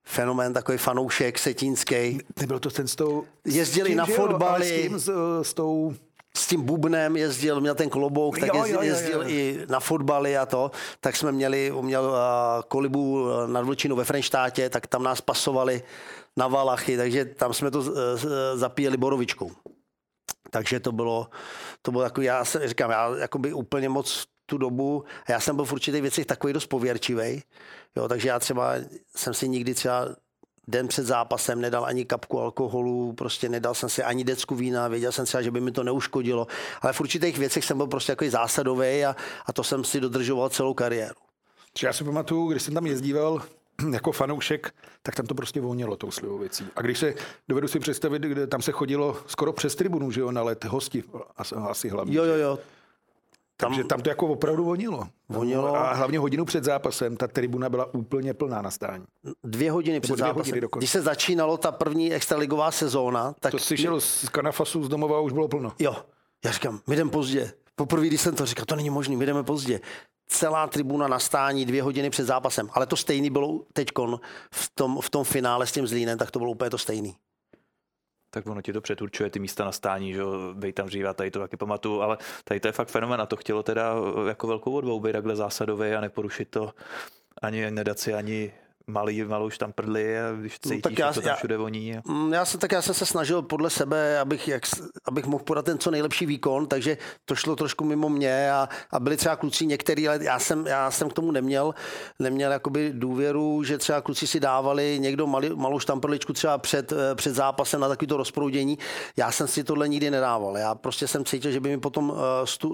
fenomén, takový fanoušek setínský. Nebyl to ten s tou... Jezdili na fotbali. S tím bubnem jezdil, měl ten klobouk, tak jezdil i na fotbali a to. Tak jsme měl kolibu nad Vlčinou ve Frenštátě, tak tam nás pasovali na Valachy, takže tam jsme to zapíjeli borovičkou. Takže to bylo takový, já se říkám, já jakoby úplně moc tu dobu, já jsem byl v určitých věcech takový dost pověrčivej, jo, takže já třeba jsem si nikdy třeba den před zápasem nedal ani kapku alkoholu, prostě nedal jsem si ani decku vína, věděl jsem třeba, že by mi to neuškodilo, ale v určitých věcech jsem byl prostě takový zásadový a to jsem si dodržoval celou kariéru. Já si pamatuju, když jsem tam jezdíval jako fanoušek, tak tam to prostě vonělo tou slivovicí. A když se dovedu si představit, kde tam se chodilo skoro přes tribunu, že jo, na let, hosti asi hlavně. Jo. Takže tam to jako opravdu vonilo. A hlavně hodinu před zápasem, ta tribuna byla úplně plná na stání. 2 hodiny před zápasem. Když se začínalo ta první extraligová sezóna, tak... To jsi šel z kanafasu z domova a už bylo plno. Jo, já říkám, my jdeme pozdě. Poprvé, když jsem to říkal, to není možný, my jdeme pozdě. Celá tribuna na stání 2 hodiny před zápasem. Ale to stejný bylo teďkon v tom finále s tím Zlínem, tak to bylo úplně to stejný. Tak ono ti to předurčuje ty místa na stání, že bej tam dřív, tady to taky pamatuju, ale tady to je fakt fenomén a to chtělo teda jako velkou odbou být takhle zásadový a neporušit to ani nedat si ani malou štamprdli a když cítíš, že to tam všude voní. Já jsem se snažil podle sebe, abych mohl podat ten co nejlepší výkon, takže to šlo trošku mimo mě a byli třeba kluci některý, ale já jsem k tomu neměl jakoby důvěru, že třeba kluci si dávali někdo malou štamprdličku třeba před zápasem na takovýto rozproudění. Já jsem si tohle nikdy nedával. Já prostě jsem cítil, že by mi potom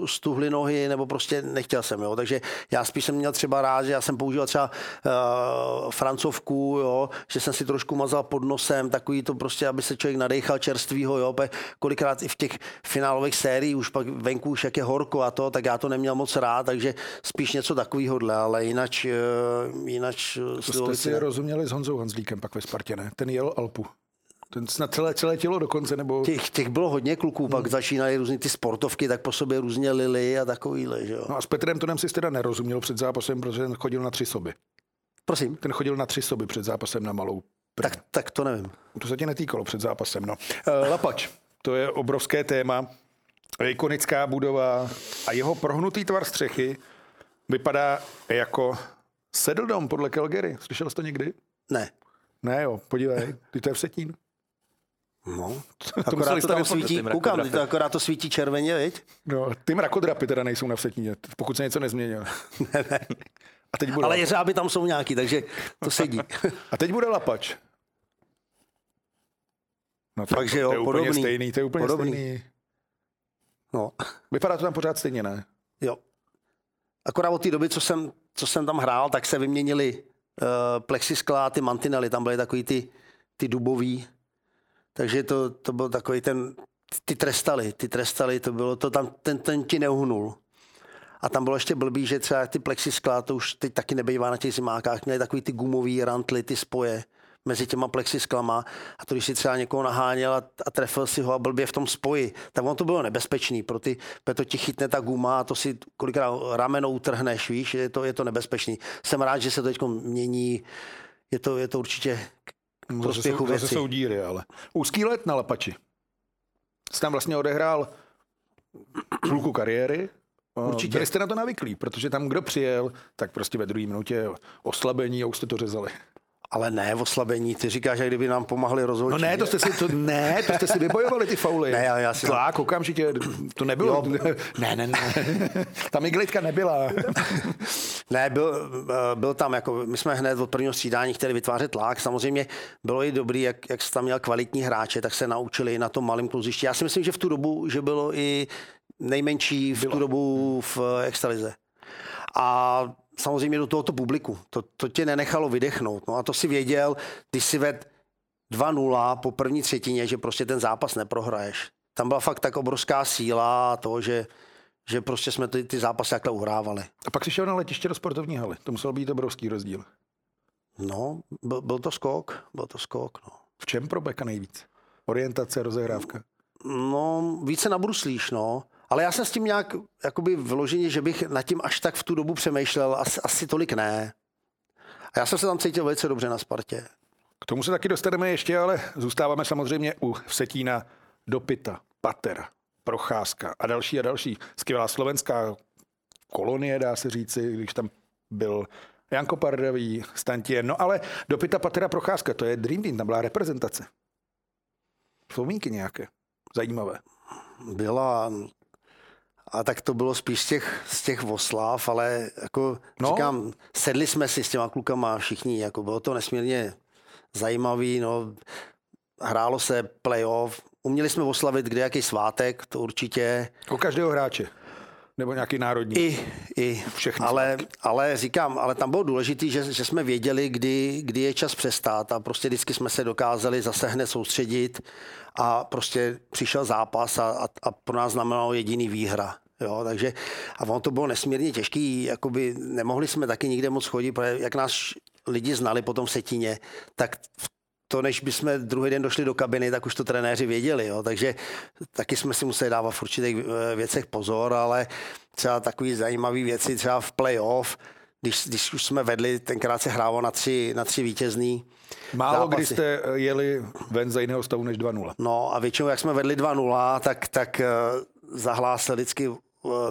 stuhly nohy nebo prostě nechtěl jsem. Jo. Takže já spíš jsem měl třeba rád, že já jsem používal třeba francovku, jo, že jsem si trošku mazal pod nosem, takový to prostě, aby se člověk nadechal čerstvýho, jo, kolikrát i v těch finálových sériích, už pak venku, už jak je horko a to, tak já to neměl moc rád, takže spíš něco takovýhodle, ale jinak... Jste si rozuměli s Honzou Hanzlíkem pak ve Spartě, ne? Ten jel Alpu. Ten snad celé tělo dokonce, nebo... Těch bylo hodně kluků, pak začínaly různý ty sportovky, tak po sobě různě lily a takovýhle, že jo. No a s Petrem Tonem si teda nerozuměl před zápasem, protože ten chodil na 3 soby. Prosím. Ten chodil na 3 soby před zápasem na malou. Tak to nevím. To se tě netýkalo před zápasem, no. Lapač, to je obrovské téma, ikonická budova a jeho prohnutý tvar střechy vypadá jako sedldom podle Calgary. Slyšel jsi to někdy? Ne jo, podívej, ty to je v Vsetín. No, akorát to svítí červeně, viď? No, ty mrakodrapy teda nejsou na Vsetíně, pokud se něco nezměnilo. Ne. A teď bude... Ale jeřáby tam jsou nějaký, takže to sedí. A teď bude Lapač. No, takže jo, to je úplně stejný. No. Vypadá to tam pořád stejně, ne? Jo. Akorát od té doby, co jsem tam hrál, tak se vyměnili plexiskla, ty mantinely, tam byly takový ty dubový. Takže to byl takový ten... Ty trestaly, to bylo to tam, ten ti neuhnul. A tam bylo ještě blbý, že třeba ty plexiskla, to už teď taky nebejvá na těch zimákách, měly takový ty gumový rantly, ty spoje mezi těma plexisklama. A to, když si třeba někoho naháněl a trefil si ho a blbě v tom spoji, tak ono to bylo nebezpečný, protože ti chytne ta guma a to si kolikrát rameno utrhneš, víš, je to nebezpečný. Jsem rád, že se to teď mění, je to určitě k prospěchu věci. Zase jsou díry, ale úzký let na Lapači. Jsi tam vlastně odehrál půlku kariéry. Určitě. Byli jste na to navyklí, protože tam kdo přijel, tak prostě ve druhé minutě oslabení a už jste to řezali. Ale ne oslabení, ty říkáš, jak kdyby nám pomohli rozhodčí. No ne, to jste si vybojovali ty fauly. Ne, já si... Tlák, okamžitě, to nebylo. Jo. Ne. Ta miglytka nebyla. Ne, byl tam, jako my jsme hned od prvního střídání chtěli vytvářet tlak. Samozřejmě bylo i dobrý, jak jsi tam měl kvalitní hráče, tak se naučili na tom malém kluzišti. Já si myslím, že v tu dobu, že bylo i nejmenší v tu dobu v extralize. A samozřejmě do tohoto publiku. To tě nenechalo vydechnout. No a to si věděl, když si ved 2-0 po první třetině, že prostě ten zápas neprohraješ. Tam byla fakt tak obrovská síla toho, že prostě jsme ty zápasy takhle uhrávali. A pak si šel na letiště do sportovní haly. To musel být obrovský rozdíl. No, byl to skok. No. V čem pro beka nejvíc? Orientace, rozehrávka? No, více nabruslíš, no. Ale já jsem s tím nějak jakoby vyloženě, že bych nad tím až tak v tu dobu přemýšlel, asi tolik ne. A já jsem se tam cítil velice dobře na Spartě. K tomu se taky dostaneme ještě, ale zůstáváme samozřejmě u Vsetína, Dopita, Patera, Procházka a další. Skvělá slovenská kolonie, dá se říci, když tam byl Janko Pardavý, Stantě. No ale Dopita, Patera, Procházka, to je Dream Team, tam byla reprezentace. Vzpomínky nějaké zajímavé. Byla... A tak to bylo spíš z těch oslav, ale jako říkám, sedli jsme si s těma klukama všichni, jako bylo to nesmírně zajímavý, no, hrálo se playoff, uměli jsme oslavit kdejaký svátek, to určitě. U každého hráče, nebo nějaký národní. I, ale tam bylo důležité, že jsme věděli, kdy je čas přestát a prostě vždycky jsme se dokázali zase hned soustředit a prostě přišel zápas a pro nás znamenalo jediný výhra. Jo, takže, a ono to bylo nesmírně těžký, jakoby nemohli jsme taky nikde moc chodit, protože jak nás lidi znali po tom Vsetíně, tak to, než bychom druhý den došli do kabiny, tak už to trenéři věděli, jo. Takže taky jsme si museli dávat v určitých věcech pozor, ale třeba takový zajímavý věci, třeba v playoff, když už jsme vedli, tenkrát se hrálo na tři vítězný. Málo zápasy. Kdy jste jeli ven za jiného stavu než 2-0. No a většinou, jak jsme vedli 2-0, tak zahlásil vždycky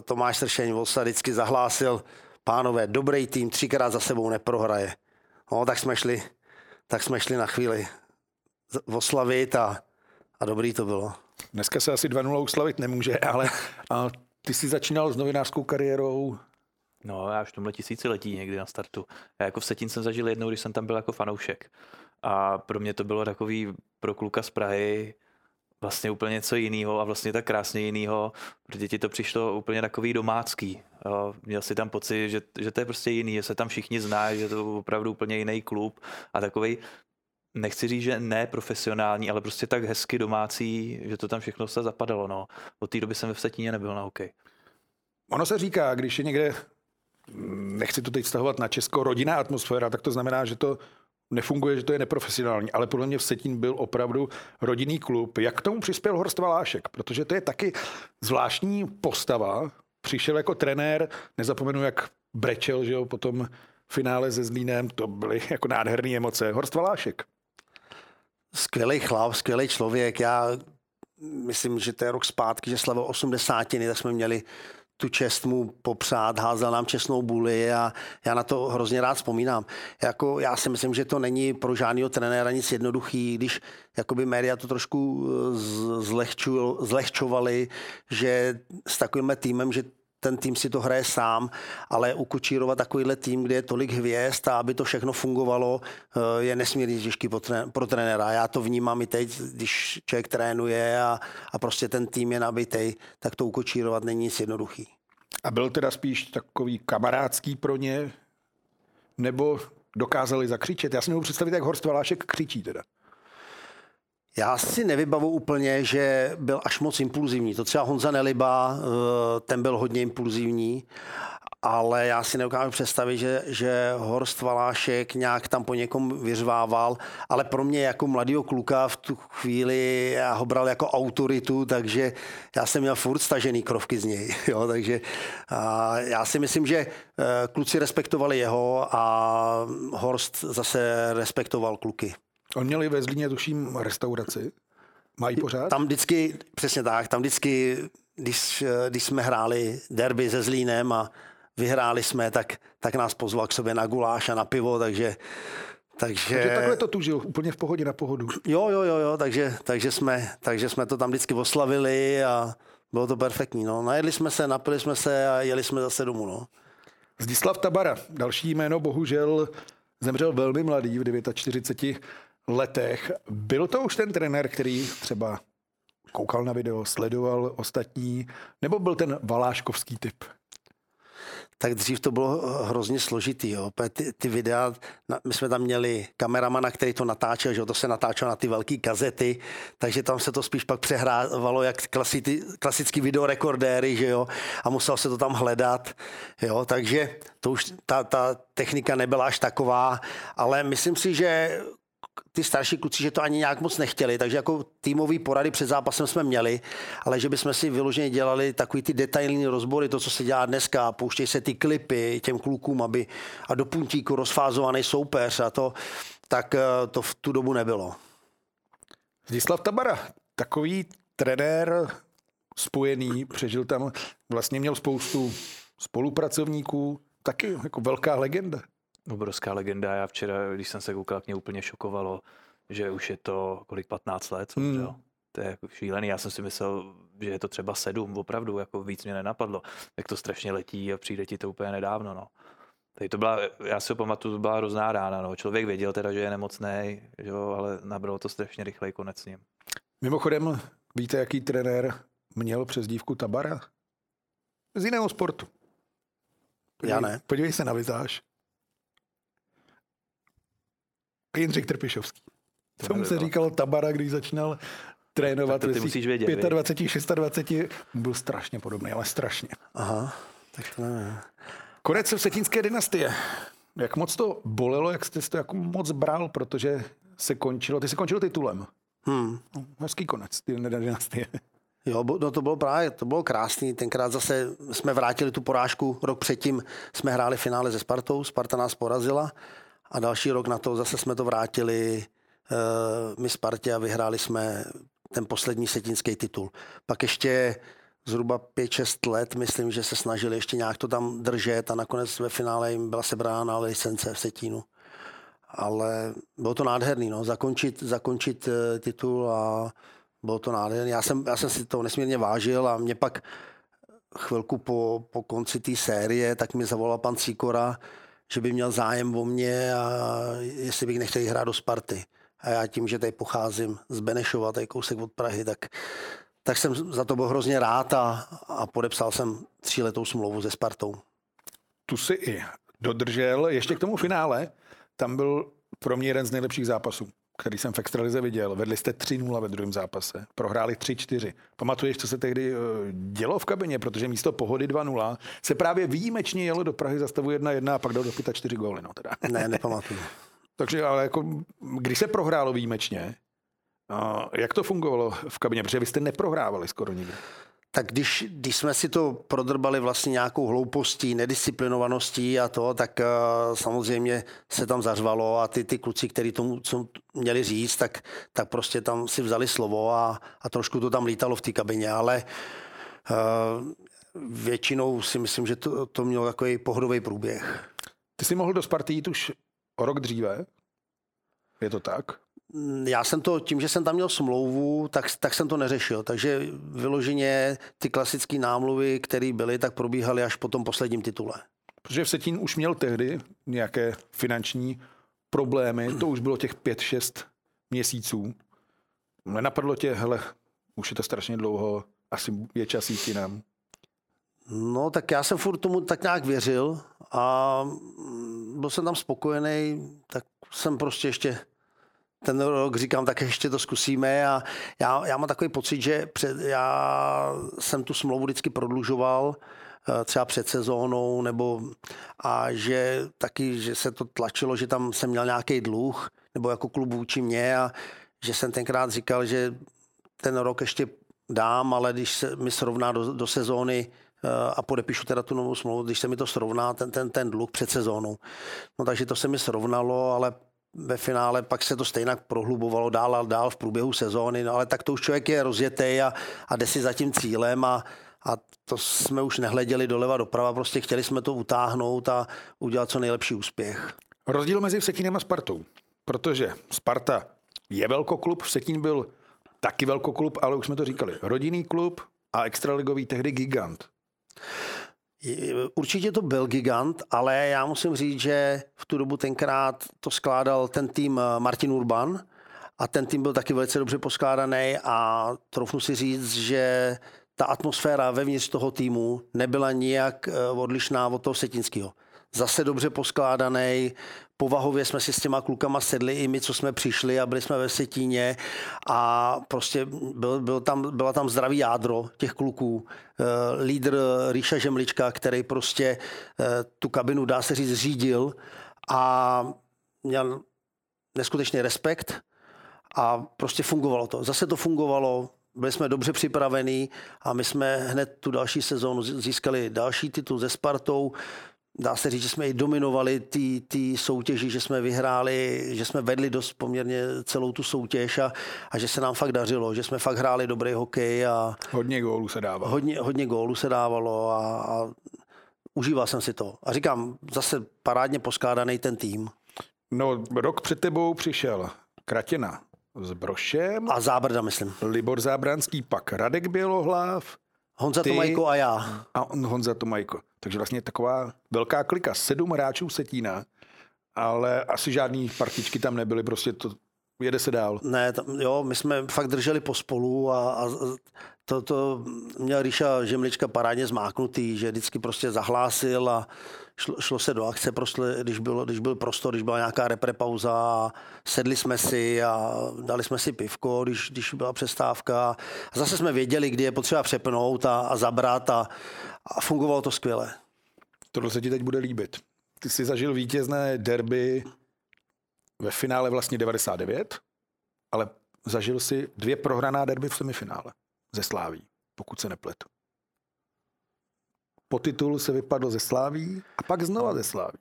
Tomáš Sršeň, vždycky zahlásil: pánové, dobrý tým, 3krát za sebou neprohraje. No, tak jsme šli na chvíli oslavit a dobrý to bylo. Dneska se asi 2-0 uslavit nemůže, ale ty jsi začínal s novinářskou kariérou. No, já už v tomhle tisíciletí někdy na startu. Já jako Vsetín jsem zažil jednou, když jsem tam byl jako fanoušek. A pro mě to bylo takový, pro kluka z Prahy, vlastně úplně něco jiného a vlastně tak krásně jiného, protože ti to přišlo úplně takový domácký. Měl si tam pocit, že to je prostě jiný, že se tam všichni znají, že to je opravdu úplně jiný klub a takovej, nechci říct, že ne profesionální, ale prostě tak hezky domácí, že to tam všechno se zapadalo. No. Od té doby jsem ve Vsetíně nebyl na hokej. Ono se říká, když je někde, nechci to teď stahovat na Česko, rodinná atmosféra, tak to znamená, že to nefunguje, že to je neprofesionální, ale podle mě Vsetín byl opravdu rodinný klub. Jak k tomu přispěl Horst Valášek? Protože to je taky zvláštní postava. Přišel jako trenér, nezapomenu, jak brečel, že jo, po tom finále se Zlínem, to byly jako nádherné emoce. Horst Valášek. Skvělý chlap, skvělý člověk. Já myslím, že to je rok zpátky, že slavil 80, tak jsme měli tu čest mu popřát, házel nám čestnou buli a já na to hrozně rád vzpomínám. Jako, já si myslím, že to není pro žádného trenéra nic jednoduchý, když jakoby média to trošku zlehčovali, že s takovým týmem, že ten tým si to hraje sám, ale ukočírovat takovýhle tým, kde je tolik hvězd a aby to všechno fungovalo, je nesmírně těžký pro trenéra. Já to vnímám i teď, když člověk trénuje a prostě ten tým je nabitej, tak to ukočírovat není nic jednoduchý. A byl teda spíš takový kamarádský pro ně, nebo dokázali zakřičet? Já si nemohu představit, jak Horst Valášek křičí teda. Já si nevybavu úplně, že byl až moc impulzivní. To třeba Honza Neliba, ten byl hodně impulzivní, ale já si nedokážu představit, že Horst Valášek nějak tam po někom vyřvával, ale pro mě jako mladýho kluka v tu chvíli já ho bral jako autoritu, takže já jsem měl furt stažený krovky z něj. Jo, takže já si myslím, že kluci respektovali jeho a Horst zase respektoval kluky. On měli ve Zlíně, tuším, restauraci. Mají pořád? Tam vždycky, přesně tak, tam vždycky, když jsme hráli derby se Zlínem a vyhráli jsme, tak nás pozval k sobě na guláš a na pivo, takže takhle to tužil, úplně v pohodě, na pohodu. Jo, takže jsme to tam vždycky oslavili a bylo to perfektní. No. Najedli jsme se, napili jsme se a jeli jsme zase domů. No. Zdeněk Tabara, další jméno, bohužel zemřel velmi mladý v 49 letech. Byl to už ten trenér, který třeba koukal na video, sledoval ostatní, nebo byl ten valáškovský typ? Tak dřív to bylo hrozně složitý. Jo. Ty videa, my jsme tam měli kameramana, který to natáčel, že jo, to se natáčelo na ty velké kazety, takže tam se to spíš pak přehrávalo jak klasický videorekordéry, že jo, a musel se to tam hledat. Jo, takže to už ta technika nebyla až taková, ale myslím si, že ty starší kluci, že to ani nějak moc nechtěli, takže jako týmový porady před zápasem jsme měli, ale že bychom si vyloženě dělali takový ty detailní rozbory, to, co se dělá dneska, pouštějí se ty klipy těm klukům, aby a do puntíku rozfázovaný soupeř a to, tak to v tu dobu nebylo. Zdeněk Tabara, takový trenér spojený, přežil tam, vlastně měl spoustu spolupracovníků, taky jako velká legenda. Obrovská legenda. Já včera, když jsem se koukal, mě úplně šokovalo, že už je to kolik 15 let. Jo? To je jako šílený. Já jsem si myslel, že je to třeba 7, opravdu, jako víc mě nenapadlo. Jak to strašně letí a přijde ti to úplně nedávno. No. Tady to byla, já si ho pamatuju, to byla hrozná rána. No. Člověk věděl teda, že je nemocný, jo? Ale nabralo to strašně rychlej konec s ním. Mimochodem, víte, jaký trenér měl přezdívku Tabara? Z jiného sportu. Já ne. Podívej se na vizáž. Jindřich Trpišovský. Tomu se říkalo Tabara, když začínal trénovat ve 25, 26, byl strašně podobný, ale strašně. Aha, tak to ne. Konec vsetínské dynastie. Jak moc to bolelo, jak jste to jako moc bral, protože se končilo, ty se končil titulem. Hezký konec, ty dynastie. Jo, no to bylo právě, to bylo krásný, tenkrát zase jsme vrátili tu porážku, rok předtím jsme hráli finále se Spartou, Sparta nás porazila. A další rok na to zase jsme to vrátili my Spartě a vyhráli jsme ten poslední vsetínský titul. Pak ještě zhruba 5-6 let, myslím, že se snažili ještě nějak to tam držet a nakonec ve finále jim byla sebrána licence v Vsetínu. Ale bylo to nádherný, no, zakončit titul a bylo to nádherný. Já jsem si to nesmírně vážil a mě pak chvilku po konci té série, tak mi zavolal pan Cikora, že by měl zájem o mě a jestli bych nechtěl hrát do Sparty. A já tím, že tady pocházím z Benešova, tady kousek od Prahy, tak jsem za to byl hrozně rád a podepsal jsem 3letou smlouvu se Spartou. Tu si i dodržel. Ještě k tomu finále, tam byl pro mě jeden z nejlepších zápasů, který jsem v extralize viděl. Vedli jste 3-0 ve druhém zápase, prohráli 3-4. Pamatuješ, co se tehdy dělo v kabině, protože místo pohody 2-0 se právě výjimečně jelo do Prahy za stavu 1-1 a pak dal do pita 4 góly. No teda. Ne, nepamatuju. Takže ale jako, když se prohrálo výjimečně, jak to fungovalo v kabině? Protože vy jste neprohrávali skoro nikdy. Tak když jsme si to prodrbali vlastně nějakou hloupostí, nedisciplinovaností a to, tak samozřejmě se tam zařvalo a ty kluci, kteří tomu co měli říct, tak prostě tam si vzali slovo a trošku to tam lítalo v té kabině, ale většinou si myslím, že to mělo takový pohodový průběh. Ty jsi mohl do Sparty jít už o rok dříve? Je to tak? Já jsem to, tím, že jsem tam měl smlouvu, tak jsem to neřešil. Takže vyloženě ty klasické námluvy, které byly, tak probíhaly až po tom posledním titule. Protože Vsetín už měl tehdy nějaké finanční problémy. To už bylo těch 5-6 měsíců. Nenapadlo tě, hele, už je to strašně dlouho, asi je čas jít jinam. No, tak já jsem furt tomu tak nějak věřil a byl jsem tam spokojený, tak jsem prostě ještě ten rok říkám, tak ještě to zkusíme a já mám takový pocit, že já jsem tu smlouvu vždycky prodlužoval třeba před sezónou nebo a že taky, že se to tlačilo, že tam jsem měl nějaký dluh nebo jako klub vůči mě a že jsem tenkrát říkal, že ten rok ještě dám, ale když se mi srovná do sezóny a podepíšu teda tu novou smlouvu, když se mi to srovná, ten dluh před sezónou. No takže to se mi srovnalo, ale ve finále pak se to stejně prohlubovalo dál a dál v průběhu sezóny, no ale tak to už člověk je rozjetej a jde si za tím cílem a to jsme už nehleděli doleva doprava, prostě chtěli jsme to utáhnout a udělat co nejlepší úspěch. Rozdíl mezi Vsetínem a Spartou, protože Sparta je velkoklub, Vsetín byl taky velkoklub, ale už jsme to říkali, rodinný klub a extraligový tehdy gigant. Určitě to byl gigant, ale já musím říct, že v tu dobu tenkrát to skládal ten tým Martin Urban a ten tým byl taky velice dobře poskládaný a troufnu si říct, že ta atmosféra vevnitř toho týmu nebyla nijak odlišná od toho vsetínského. Zase dobře poskládaný, povahově jsme si s těma klukama sedli i my, co jsme přišli a byli jsme ve Vsetíně a prostě byla tam zdravý jádro těch kluků. Lídr Ríša Žemlička, který prostě tu kabinu, dá se říct, řídil a měl neskutečný respekt a prostě fungovalo to. Zase to fungovalo, byli jsme dobře připravení a my jsme hned tu další sezónu získali další titul se Spartou. Dá se říct, že jsme i dominovali ty soutěži, že jsme vyhráli, že jsme vedli dost poměrně celou tu soutěž a že se nám fakt dařilo, že jsme fakt hráli dobrý hokej. A hodně gólů se dávalo. Hodně gólů se dávalo a užíval jsem si to. A říkám, zase parádně poskládaný ten tým. No, rok před tebou přišel Kratina s Brošem. A Zábrda, myslím. Libor Zábranský, pak Radek Bělohlav. Honza Tomajko a já. A Honza Tomajko. Takže vlastně taková velká klika, 7 hráčů Setína, ale asi žádný partičky tam nebyly, prostě to jede se dál. Ne, my jsme fakt drželi pospolu a to měl Ríša Žemlička parádně zmáknutý, že vždycky prostě zahlásil a šlo se do akce, prostě, když byl prostor, když byla nějaká reprepauza, sedli jsme si a dali jsme si pivko, když byla přestávka. A zase jsme věděli, kdy je potřeba přepnout a zabrat a fungovalo to skvěle. Tohle se ti teď bude líbit. Ty jsi zažil vítězné derby ve finále vlastně 99, ale zažil si 2 prohraná derby v semifinále ze Sláví, pokud se nepletu. Po titulu se vypadlo ze Sláví a pak znova ze Sláví.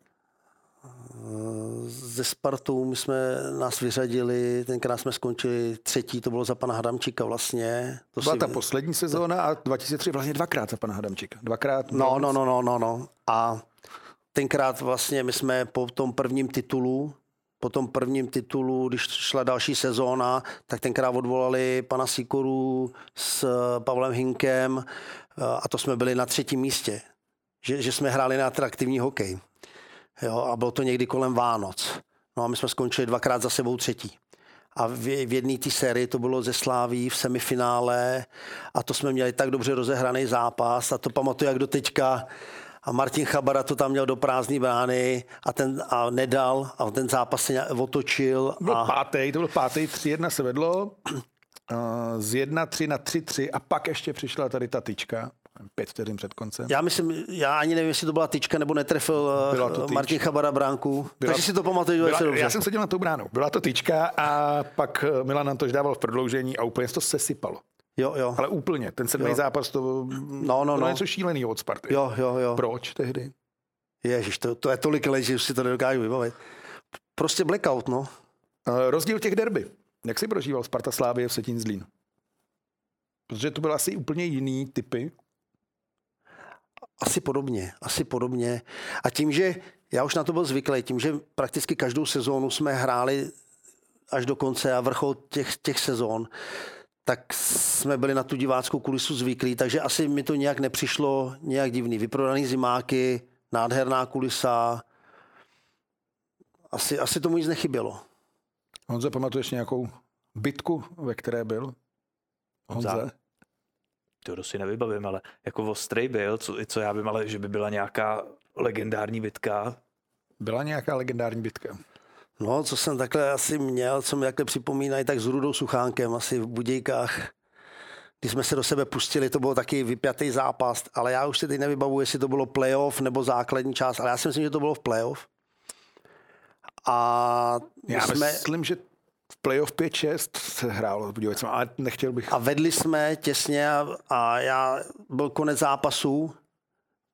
Ze Spartou my jsme nás vyřadili, tenkrát jsme skončili 3., to bylo za pana Hadamčíka vlastně. To byla ta poslední sezóna a 2003 vlastně 2krát za pana Hadamčíka. 2krát. No. A tenkrát vlastně my jsme po tom prvním titulu, když šla další sezóna, tak tenkrát odvolali pana Sikoru s Pavlem Hynkem a to jsme byli na 3. místě, že jsme hráli na atraktivní hokej. Jo, a bylo to někdy kolem Vánoc. No a my jsme skončili 2krát za sebou 3. A v jedné té sérii to bylo ze Sláví v semifinále a to jsme měli tak dobře rozehraný zápas a to pamatuju jak do teďka. A Martin Chabara to tam měl do prázdné brány a nedal a ten zápas se otočil. To byl pátý, 3-1 se vedlo, z 1-3 na 3-3 a pak ještě přišla tady ta tyčka, 5 vteřin před koncem. Já ani nevím, jestli to byla tyčka nebo netrefil Martin Chabara bránku, takže si to pamatuju velice dobře. Já jsem seděl na tou bránou, byla to tyčka a pak Milan Antoš dával v prodloužení a úplně se to sesypalo. Jo. Ale úplně, ten 7. zápas, to něco šíleného od Sparty. Jo. Proč tehdy? Ježiš, to je tolik let, že už si to nedokážu vybavit. Prostě blackout, no. Rozdíl těch derby. Jak jsi prožíval Sparta Slávie v Vsetín Zlín? Protože to byly asi úplně jiný typy. Asi podobně. A tím, že já už na to byl zvyklý, tím, že prakticky každou sezónu jsme hráli až do konce a vrchol těch sezón, tak jsme byli na tu diváckou kulisu zvyklí, takže asi mi to nějak nepřišlo nějak divný. Vyprodaný zimáky, nádherná kulisa. Asi tomu nic nechybělo. Honzo, pamatuješ nějakou bitku, ve které byl? Honzo? To si nevybavím, ale jako ostrej byl, co já vím, ale že by byla nějaká legendární bitka. Byla nějaká legendární bitka. No, co jsem takhle asi měl, co mi takhle připomínají, tak s Rudou Suchánkem asi v Budějkách. Když jsme se do sebe pustili, to byl taky vypjatý zápas, ale já už se teď nevybavuji, jestli to bylo playoff nebo základní část, ale já si myslím, že to bylo v playoff. A myslím, že v playoff 5-6 se hrálo s Budějovicem, ale nechtěl bych. A vedli jsme těsně a já byl konec zápasu,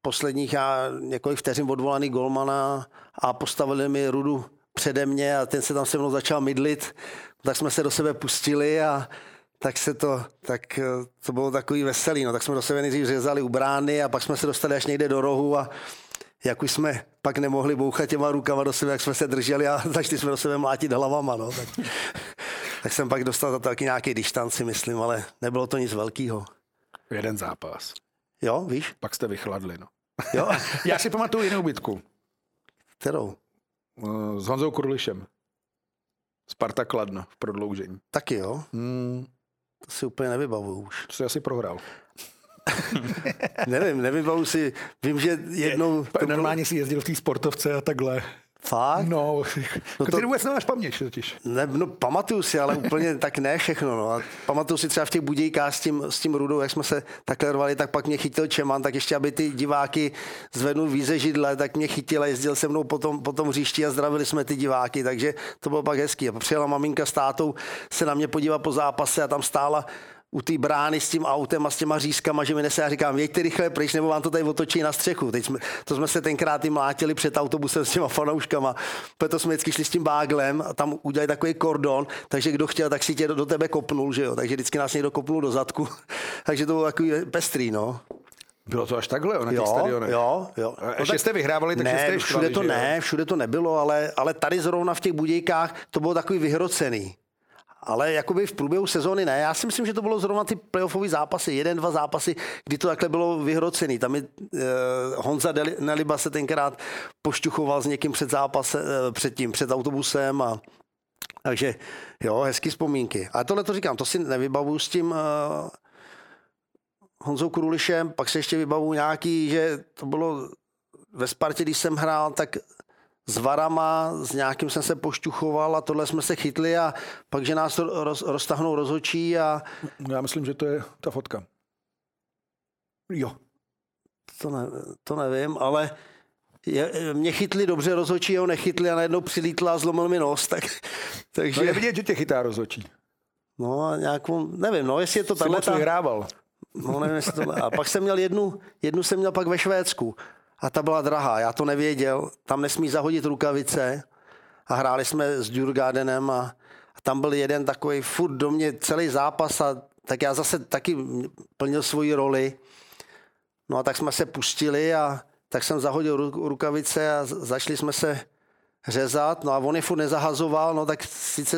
posledních já několik vteřin odvolaný golmana a postavili mi Rudu přede mě a ten se tam se mnou začal mydlit, tak jsme se do sebe pustili a tak to bylo takový veselý, no tak jsme do sebe nejdřív řezali u brány a pak jsme se dostali až někde do rohu a jak už jsme pak nemohli bouchat těma rukama do sebe, jak jsme se drželi a začali jsme do sebe mlátit hlavama, no tak jsem pak dostal taky nějaký distanc, si myslím, ale nebylo to nic velkýho. Jeden zápas. Jo, víš? Pak jste vychladli, no. Jo? Já si pamatuju jinou bitku. Kterou? S Honzou Krůlišem. Sparta Kladno v prodloužení. Taky jo? To si úplně nevybavuju už. To jsi asi prohrál. Nevím, nevybavuju si. Vím, že jednou... Normálně si jezdil v té sportovce a takhle. Fakt? No, ty vůbec nemáš paměť totiž. Ne, no, pamatuju si, ale úplně tak ne všechno. No. A pamatuju si třeba v těch Budějkách s tím Rudou, jak jsme se takhle rvali, tak pak mě chytil Čeman, tak ještě, aby ty diváky zvednul víze židle, tak mě chytil a jezdil se mnou po tom hřišti a zdravili jsme ty diváky, takže to bylo pak hezký. A přijela maminka s tátou se na mě podívat po zápase a tam stála u té brány s tím autem a s těma řízkama, že mi nese, já říkám, jeďte rychle pryč, nebo vám to tady otočí na střechu. To jsme se tenkrát i mlátili před autobusem s těma fanouškama, proto jsme vždycky šli s tím báglem a tam udělali takový kordon, takže kdo chtěl, tak si tě do tebe kopnul, že jo, takže vždycky nás někdo kopnul do zadku, takže to bylo takový pestrý, no. Bylo to až takhle, na těch stadionech? Jo. Ještě jste vyhrávali, takže jste všude štvali, to ne, jo? Všude to nebylo, ale tady zrovna v těch Budějkách to bylo takový vyhrocený. Ale jakoby v průběhu sezóny ne. Já si myslím, že to bylo zrovna ty playoffové zápasy, 1-2 zápasy, kdy to takhle bylo vyhrocený. Tam je Honza Neliba se tenkrát pošťuchoval s někým před autobusem. A takže jo, hezký vzpomínky. Ale tohle to říkám, to si nevybavuju s tím Honzou Krůlišem, pak se ještě vybavuju nějaký, že to bylo ve Spartě, když jsem hrál, tak s Varama, s nějakým jsem se pošťuchoval a tohle jsme se chytli a pak, že nás roztahnou rozhodčí a... Já myslím, že to je ta fotka. Jo. To nevím, ale mě chytli dobře rozhodčí, ho nechytli a najednou přilítla a zlomil mi nos. Takže... No je vidět, že tě chytá rozhodčí. No a nějakou... Nevím, no jestli je to tato... Jsi moc vyhrával. No nevím, jestli to... A pak jsem měl jednu jsem měl pak ve Švédsku. A ta byla drahá, já to nevěděl, tam nesmí zahodit rukavice a hráli jsme s Djurgardenem a tam byl jeden takový furt do mě celý zápas a tak já zase taky plnil svoji roli. No a tak jsme se pustili a tak jsem zahodil rukavice a začali jsme se řezat, no a on je furt nezahazoval, no tak sice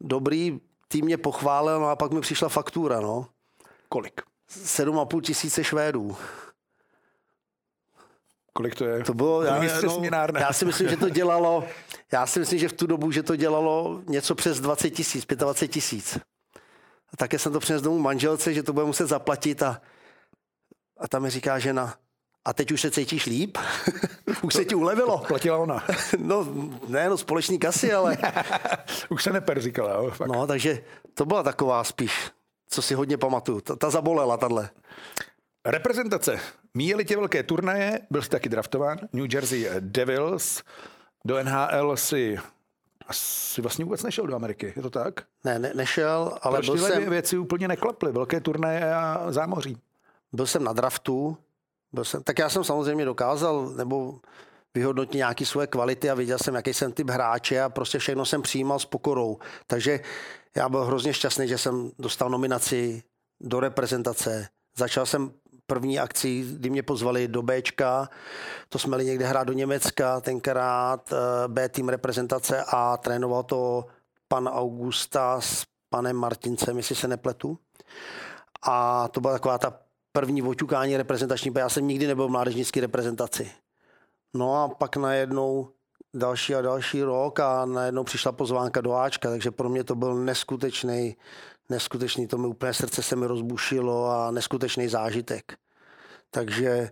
dobrý, tým mě pochválil, no a pak mi přišla faktura, no. Kolik? 7,5 tisíce Švédů. Kolik to je? To bylo, já si myslím, že to dělalo, já si myslím, že v tu dobu, že to dělalo něco přes 20 tisíc, 25 tisíc. A také jsem to přinesl domů manželce, že to bude muset zaplatit a tam mi říká žena, a teď už se cítíš líp? Už se ti ulevilo? To platila ona. No, ne, no společný kasy, ale... Už se neper, říkala. Jo, no, takže to byla taková spíš, co si hodně pamatuju. Ta zabolela, tahle. Reprezentace. Míjeli tě velké turnaje, byl jsi taky draftován, New Jersey Devils, do NHL si vlastně vůbec nešel do Ameriky, je to tak? Ne, nešel, ale byl jsem... Proč tyhle věci úplně neklaply, velké turnaje a zámoří? Byl jsem na draftu, tak já jsem samozřejmě dokázal, nebo vyhodnotit nějaké svoje kvality a viděl jsem, jaký jsem typ hráče a prostě všechno jsem přijímal s pokorou. Takže já byl hrozně šťastný, že jsem dostal nominaci do reprezentace. Začal jsem první akci, kdy mě pozvali do Bčka, to jsme jeli někde hrát do Německa, tenkrát B tým reprezentace a trénoval to pan Augusta s panem Martincem, jestli se nepletu. A to byla taková ta první oťukání reprezentační, protože já jsem nikdy nebyl v mládežnické reprezentaci. No a pak najednou další a další rok a najednou přišla pozvánka do Ačka, takže pro mě to byl neskutečný, to mi úplně srdce se mi rozbušilo a neskutečný zážitek. Takže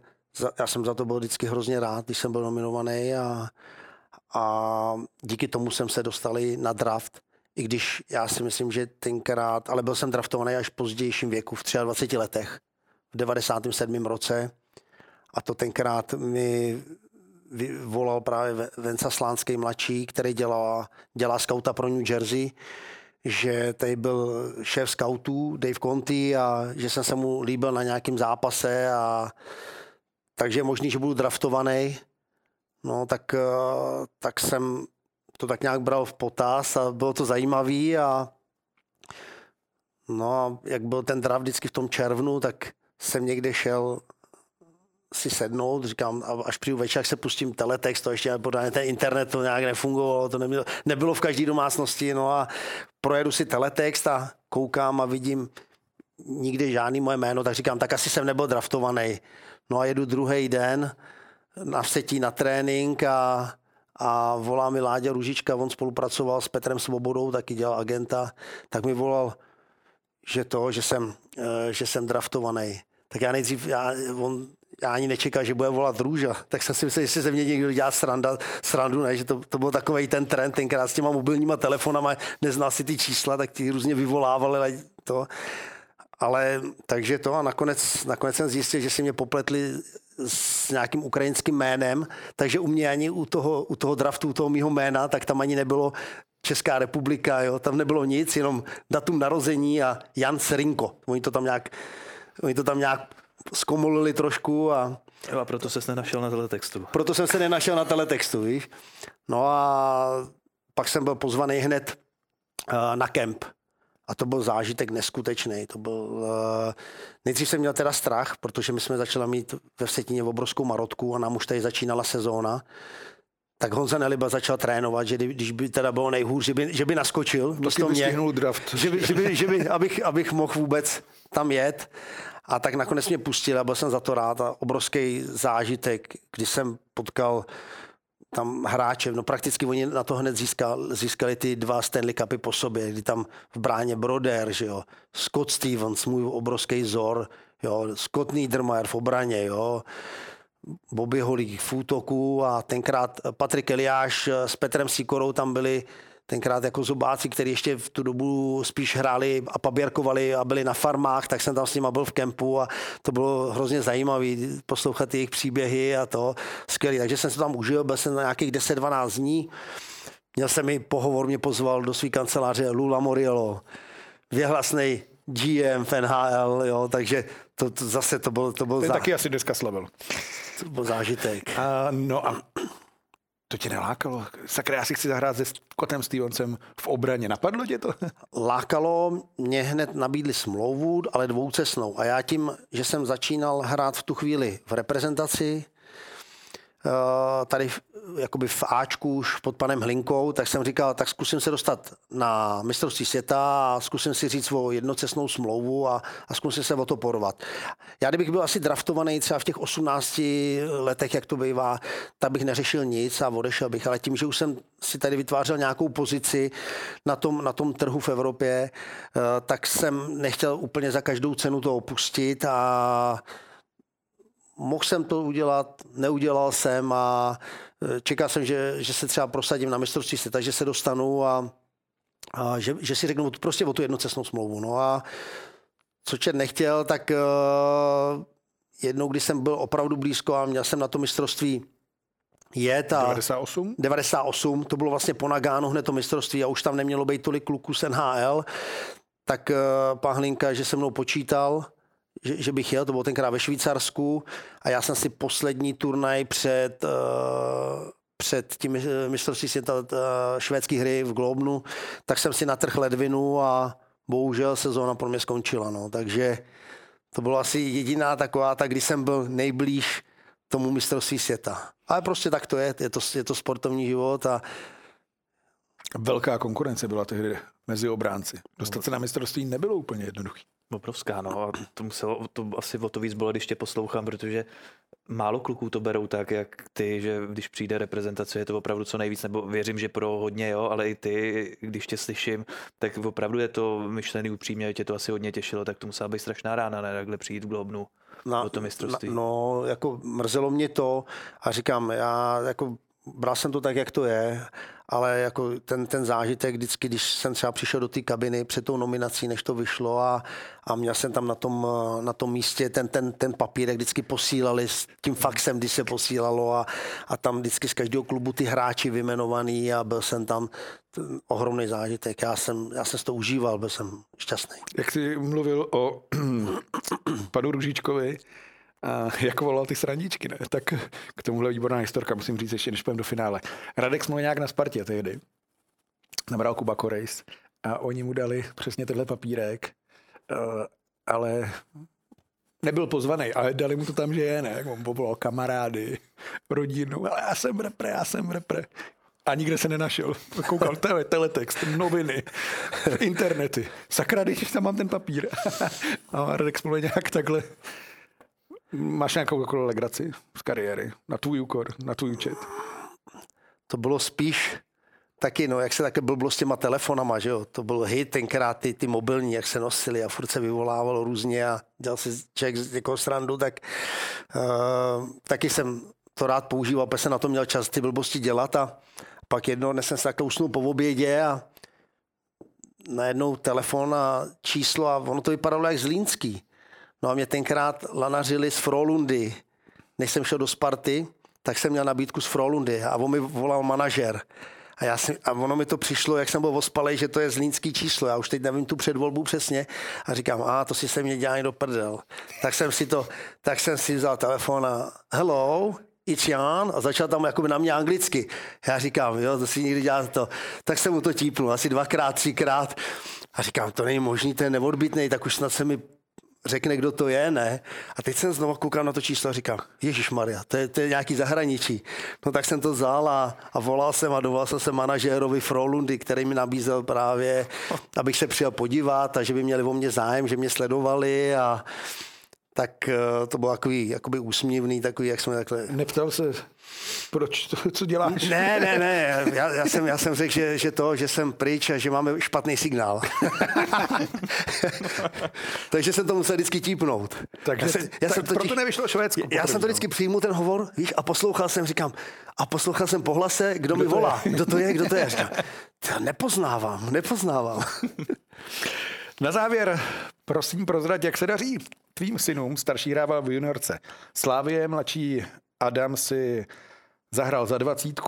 já jsem za to byl vždycky hrozně rád, když jsem byl nominovaný a díky tomu jsem se dostal na draft, i když já si myslím, že tenkrát, ale byl jsem draftovaný až v pozdějším věku, v 23 letech, v 97. roce a to tenkrát mi volal právě Venca Slánský mladší, který dělá skauta pro New Jersey, že tady byl šéf skautů Dave Conti a že jsem se mu líbil na nějakém zápase a takže je možný, že budu draftovaný. No tak jsem to tak nějak bral v potaz a bylo to zajímavý a no a jak byl ten draft vždycky v tom červnu, tak jsem někde šel si sednout, říkám, až přijdu večer, se pustím teletext, to ještě podaně, ten internet to nějak nefungovalo, to nebylo v každé domácnosti, no a projedu si teletext a koukám a vidím nikde žádný moje jméno, tak říkám, tak asi jsem nebyl draftovaný. No a jedu druhý den na Vsetí na trénink a volá mi Láďa Růžička, on spolupracoval s Petrem Svobodou, taky dělal agenta, tak mi volal, že jsem draftovaný. Tak já nejdřív, já ani nečekal, že bude volat Růža, tak jsem si myslel, že si ze mě někdo dělá srandu, ne? Že to byl takovej ten trend, tenkrát s těma mobilníma telefonama, neznal si ty čísla, tak ti různě vyvolávali to. Ale takže to a nakonec jsem zjistil, že si mě popletli s nějakým ukrajinským jménem, takže u mě ani u toho draftu, u toho mýho jména, tak tam ani nebylo Česká republika, jo? Tam nebylo nic, jenom datum narození a Jan Srdínko. Oni to tam nějak zkomolili trošku a... Jo, a proto ses nenašel na teletextu. Proto jsem se nenašel na teletextu, víš. No a pak jsem byl pozvaný hned na kemp. A to byl zážitek neskutečný. To byl, nejdřív jsem měl teda strach, protože my jsme začali mít ve Vsetíně obrovskou marotku a nám už tady začínala sezóna. Tak Honza Neliba začal trénovat, že když by teda bylo nejhůř, že by naskočil. Taky by stihnul draft. Že by, abych mohl vůbec tam jet. A tak nakonec mě pustil a byl jsem za to rád. A obrovský zážitek, kdy jsem potkal tam hráče, no prakticky oni na to hned získali ty 2 Stanley Cupy po sobě, kdy tam v bráně Broder, že jo, Scott Stevens, můj obrovský vzor, jo, Scott Niedermayer v obraně, jo, Bobby Holík v útoku a tenkrát Patrik Eliáš s Petrem Sikorou tam byli tenkrát jako zobáci, kteří ještě v tu dobu spíš hráli a paběrkovali a byli na farmách, tak jsem tam s nima byl v kempu a to bylo hrozně zajímavý poslouchat jejich příběhy a to skvělý. Takže jsem se tam užil, byl jsem na nějakých 10-12 dní. Měl jsem mi pohovor, mě pozval do své kanceláře Lula Moriello, věhlasnej GM v NHL, jo, takže to zase to byl ten taky asi dneska slavil. To byl zážitek. To tě nelákalo? Sakra, já si chci zahrát se Scottem Stevensem v obraně. Napadlo tě to? Lákalo, mě hned nabídli smlouvu, ale dvoucestnou. A já tím, že jsem začínal hrát v tu chvíli v reprezentaci, tady jakoby v Ačku už pod panem Hlinkou, tak jsem říkal, tak zkusím se dostat na mistrovství světa a zkusím si říct o jednocestnou smlouvu a zkusím se o to porvat. Já kdybych byl asi draftovaný třeba v těch 18 letech, jak to bývá, tak bych neřešil nic a odešel bych, ale tím, že už jsem si tady vytvářel nějakou pozici na tom trhu v Evropě, tak jsem nechtěl úplně za každou cenu to opustit a mohl jsem to udělat, neudělal jsem a čekal jsem, že se třeba prosadím na mistrovství světa, že se dostanu a že si řeknu prostě o tu jednocestnou smlouvu. No a co čert nechtěl, tak jednou, když jsem byl opravdu blízko a měl jsem na to mistrovství jet. 98? 98, to bylo vlastně po Nagánu hned to mistrovství a už tam nemělo být tolik kluků z NHL, tak pan Hlinka, že se mnou počítal, že bych jel, to bylo tenkrát ve Švýcarsku a já jsem si poslední turnaj před tím mistrovství světa švédské hry v Globnu, tak jsem si natrhl ledvinu a bohužel sezóna pro mě skončila. No. Takže to byla asi jediná taková, když jsem byl nejblíž tomu mistrovství světa. Ale prostě tak to je to sportovní život a velká konkurence byla tehdy mezi obránci. Dostat se na mistrovství nebylo úplně jednoduchý. Obrovská, no a to asi o to víc bylo, když tě poslouchám, protože málo kluků to berou tak, jak ty, že když přijde reprezentace, je to opravdu co nejvíc, nebo věřím, že pro hodně, jo, ale i ty, když tě slyším, tak opravdu je to myšlený upřímně, tě to asi hodně těšilo, tak to musela být strašná rána, ne, takhle přijít v Globnu do to mistrovství. No, jako mrzelo mě to a říkám, já jako bral jsem to tak, jak to je, ale jako ten zážitek vždycky, když jsem třeba přišel do té kabiny před tou nominací, než to vyšlo a měl jsem tam na tom místě ten papírek, vždycky posílali s tím faxem, když se posílalo a tam vždycky z každého klubu ty hráči vyjmenovaný a byl jsem tam ohromný zážitek. Já jsem to užíval, byl jsem šťastný. Jak jsi mluvil o panu Růžičkovi, a jak volal ty srandičky, ne? Tak k tomuhle výborná historka, musím říct ještě, než půjdem do finále. Radek Smolňák na Spartě tehdy. Nabral Kuba Korejs a oni mu dali přesně tenhle papírek, ale nebyl pozvaný, ale dali mu to tam, že je, ne? On povolal kamarády, rodinu, ale já jsem repre. A nikde se nenašel. Koukal teletext, noviny, internety. Sakra, když tam mám ten papír. A Radek Smolňák takhle. Máš nějakou legraci z kariéry? Na tvůj úkor, na tvůj účet? To bylo spíš Taky, no, jak se také blblo s těma telefonama, že jo, to byl hit tenkrát ty mobilní, jak se nosily a furt se vyvolávalo různě a dělal si člověk z někoho srandu, tak taky jsem to rád používal, protože jsem na to měl čas ty blbosti dělat a pak jednoho dnes jsem se takhle usnul po obědě a najednou telefon a číslo a ono to vypadalo jak Zlínský. No a mě tenkrát lanařili z Frolundy, než jsem šel do Sparty, tak jsem měl nabídku z Frolundy a on mi volal manažer. A ono mi to přišlo, jak jsem byl ospalej, že to je zlínský číslo. Já už teď nevím tu předvolbu přesně. A říkám, to si se mě dělá do prdel. Tak jsem si vzal telefon a hello, it's Jan. A začal tam jakoby na mě anglicky. Já říkám, jo, to si nikdy dělá to. Tak jsem mu to típnul asi 2x, 3x. A říkám, to není možný, to je neodbytnej, tak už snad se mi řekne, kdo to je, ne? A teď jsem znovu koukal na to číslo a říkám, ježišmarja, to je nějaký zahraničí. No tak jsem to vzal a volal jsem a dovolal jsem se manažérovi Frolundy, který mi nabízel právě, abych se přijel podívat a že by měli o mě zájem, že mě sledovali a tak to bylo takový jakoby úsměvný, takový, jak jsme takhle... Neptal se, proč, co děláš? Ne, já jsem řekl, že jsem pryč a že máme špatný signál. Takže jsem to musel vždycky típnout. Proto nevyšlo Švédsko. Já jsem to vždycky přijmul ten hovor, víš, a poslouchal jsem po hlase, kdo mi volá, kdo to je. Já nepoznávám. Na závěr, prosím prozrať, jak se daří tvým synům. Starší hrával v juniorce Slávie, mladší Adam si zahrál za 20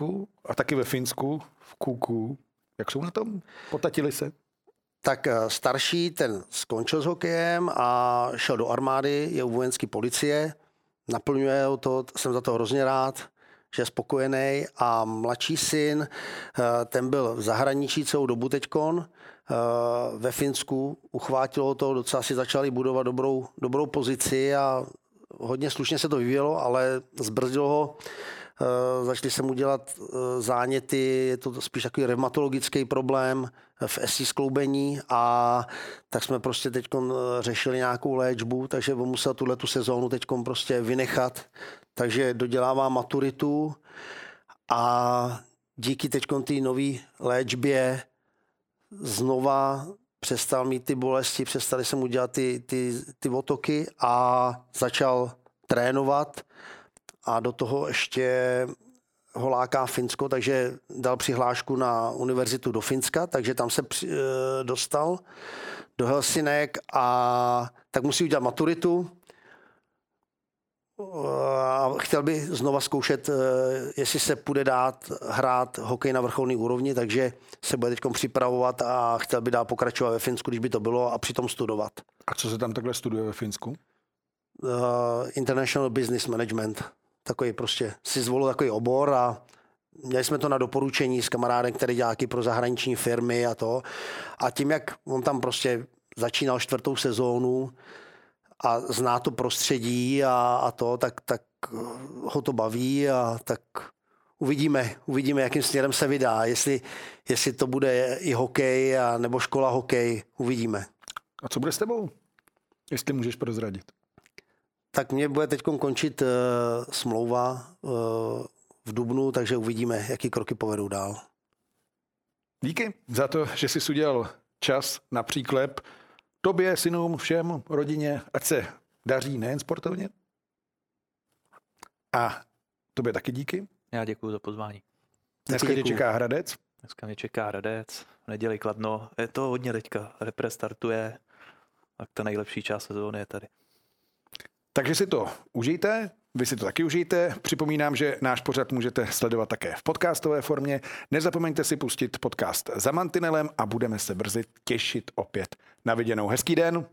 a taky ve Finsku v Kuku. Jak jsou na tom? Potatili se? Tak starší, ten skončil s hokejem a šel do armády, je u vojenské policie, naplňuje to, jsem za to hrozně rád, že je spokojený. A mladší syn, ten byl v zahraničí celou dobu teďkon, ve Finsku, uchvátilo to, docela si začali budovat dobrou pozici a hodně slušně se to vyvíjelo, ale zbrzdilo ho, začali se mu dělat záněty, je to spíš takový reumatologický problém v SI skloubení a tak jsme prostě teď řešili nějakou léčbu, takže on musel tu sezónu teď prostě vynechat, takže dodělává maturitu a díky teď té nové léčbě znova přestal mít ty bolesti, přestali se mu dělat ty otoky a začal trénovat a do toho ještě ho láká Finsko, takže dal přihlášku na univerzitu do Finska, takže tam se dostal do Helsinek a tak musí udělat maturitu a chtěl by znova zkoušet, jestli se půjde dát hrát hokej na vrcholný úrovni, takže se bude teď připravovat a chtěl by dál pokračovat ve Finsku, když by to bylo, a přitom studovat. A co se tam takhle studuje ve Finsku? International Business Management. Takový prostě, si zvolil takový obor a měli jsme to na doporučení s kamarádem, který dělá pro zahraniční firmy a to. A tím, jak on tam prostě začínal 4. sezónu, a zná to prostředí tak ho to baví a tak uvidíme, jakým směrem se vydá. Jestli to bude i hokej a nebo škola hokej, uvidíme. A co bude s tebou, jestli můžeš prozradit? Tak mě bude teď končit smlouva v dubnu, takže uvidíme, jaký kroky povedou dál. Díky za to, že jsi udělal čas na příklep. Tobě, synům, všem, rodině, ať se daří nejen sportovně. A tobě taky díky. Já děkuju za pozvání. Dneska mě čeká Hradec. V neděli Kladno. Je to hodně teďka. Repre startuje. A ta nejlepší část sezóny je tady. Takže si to užijte. Vy si to taky užijte. Připomínám, že náš pořad můžete sledovat také v podcastové formě. Nezapomeňte si pustit podcast Za mantinelem a budeme se brzy těšit opět. Na viděnou. Hezký den.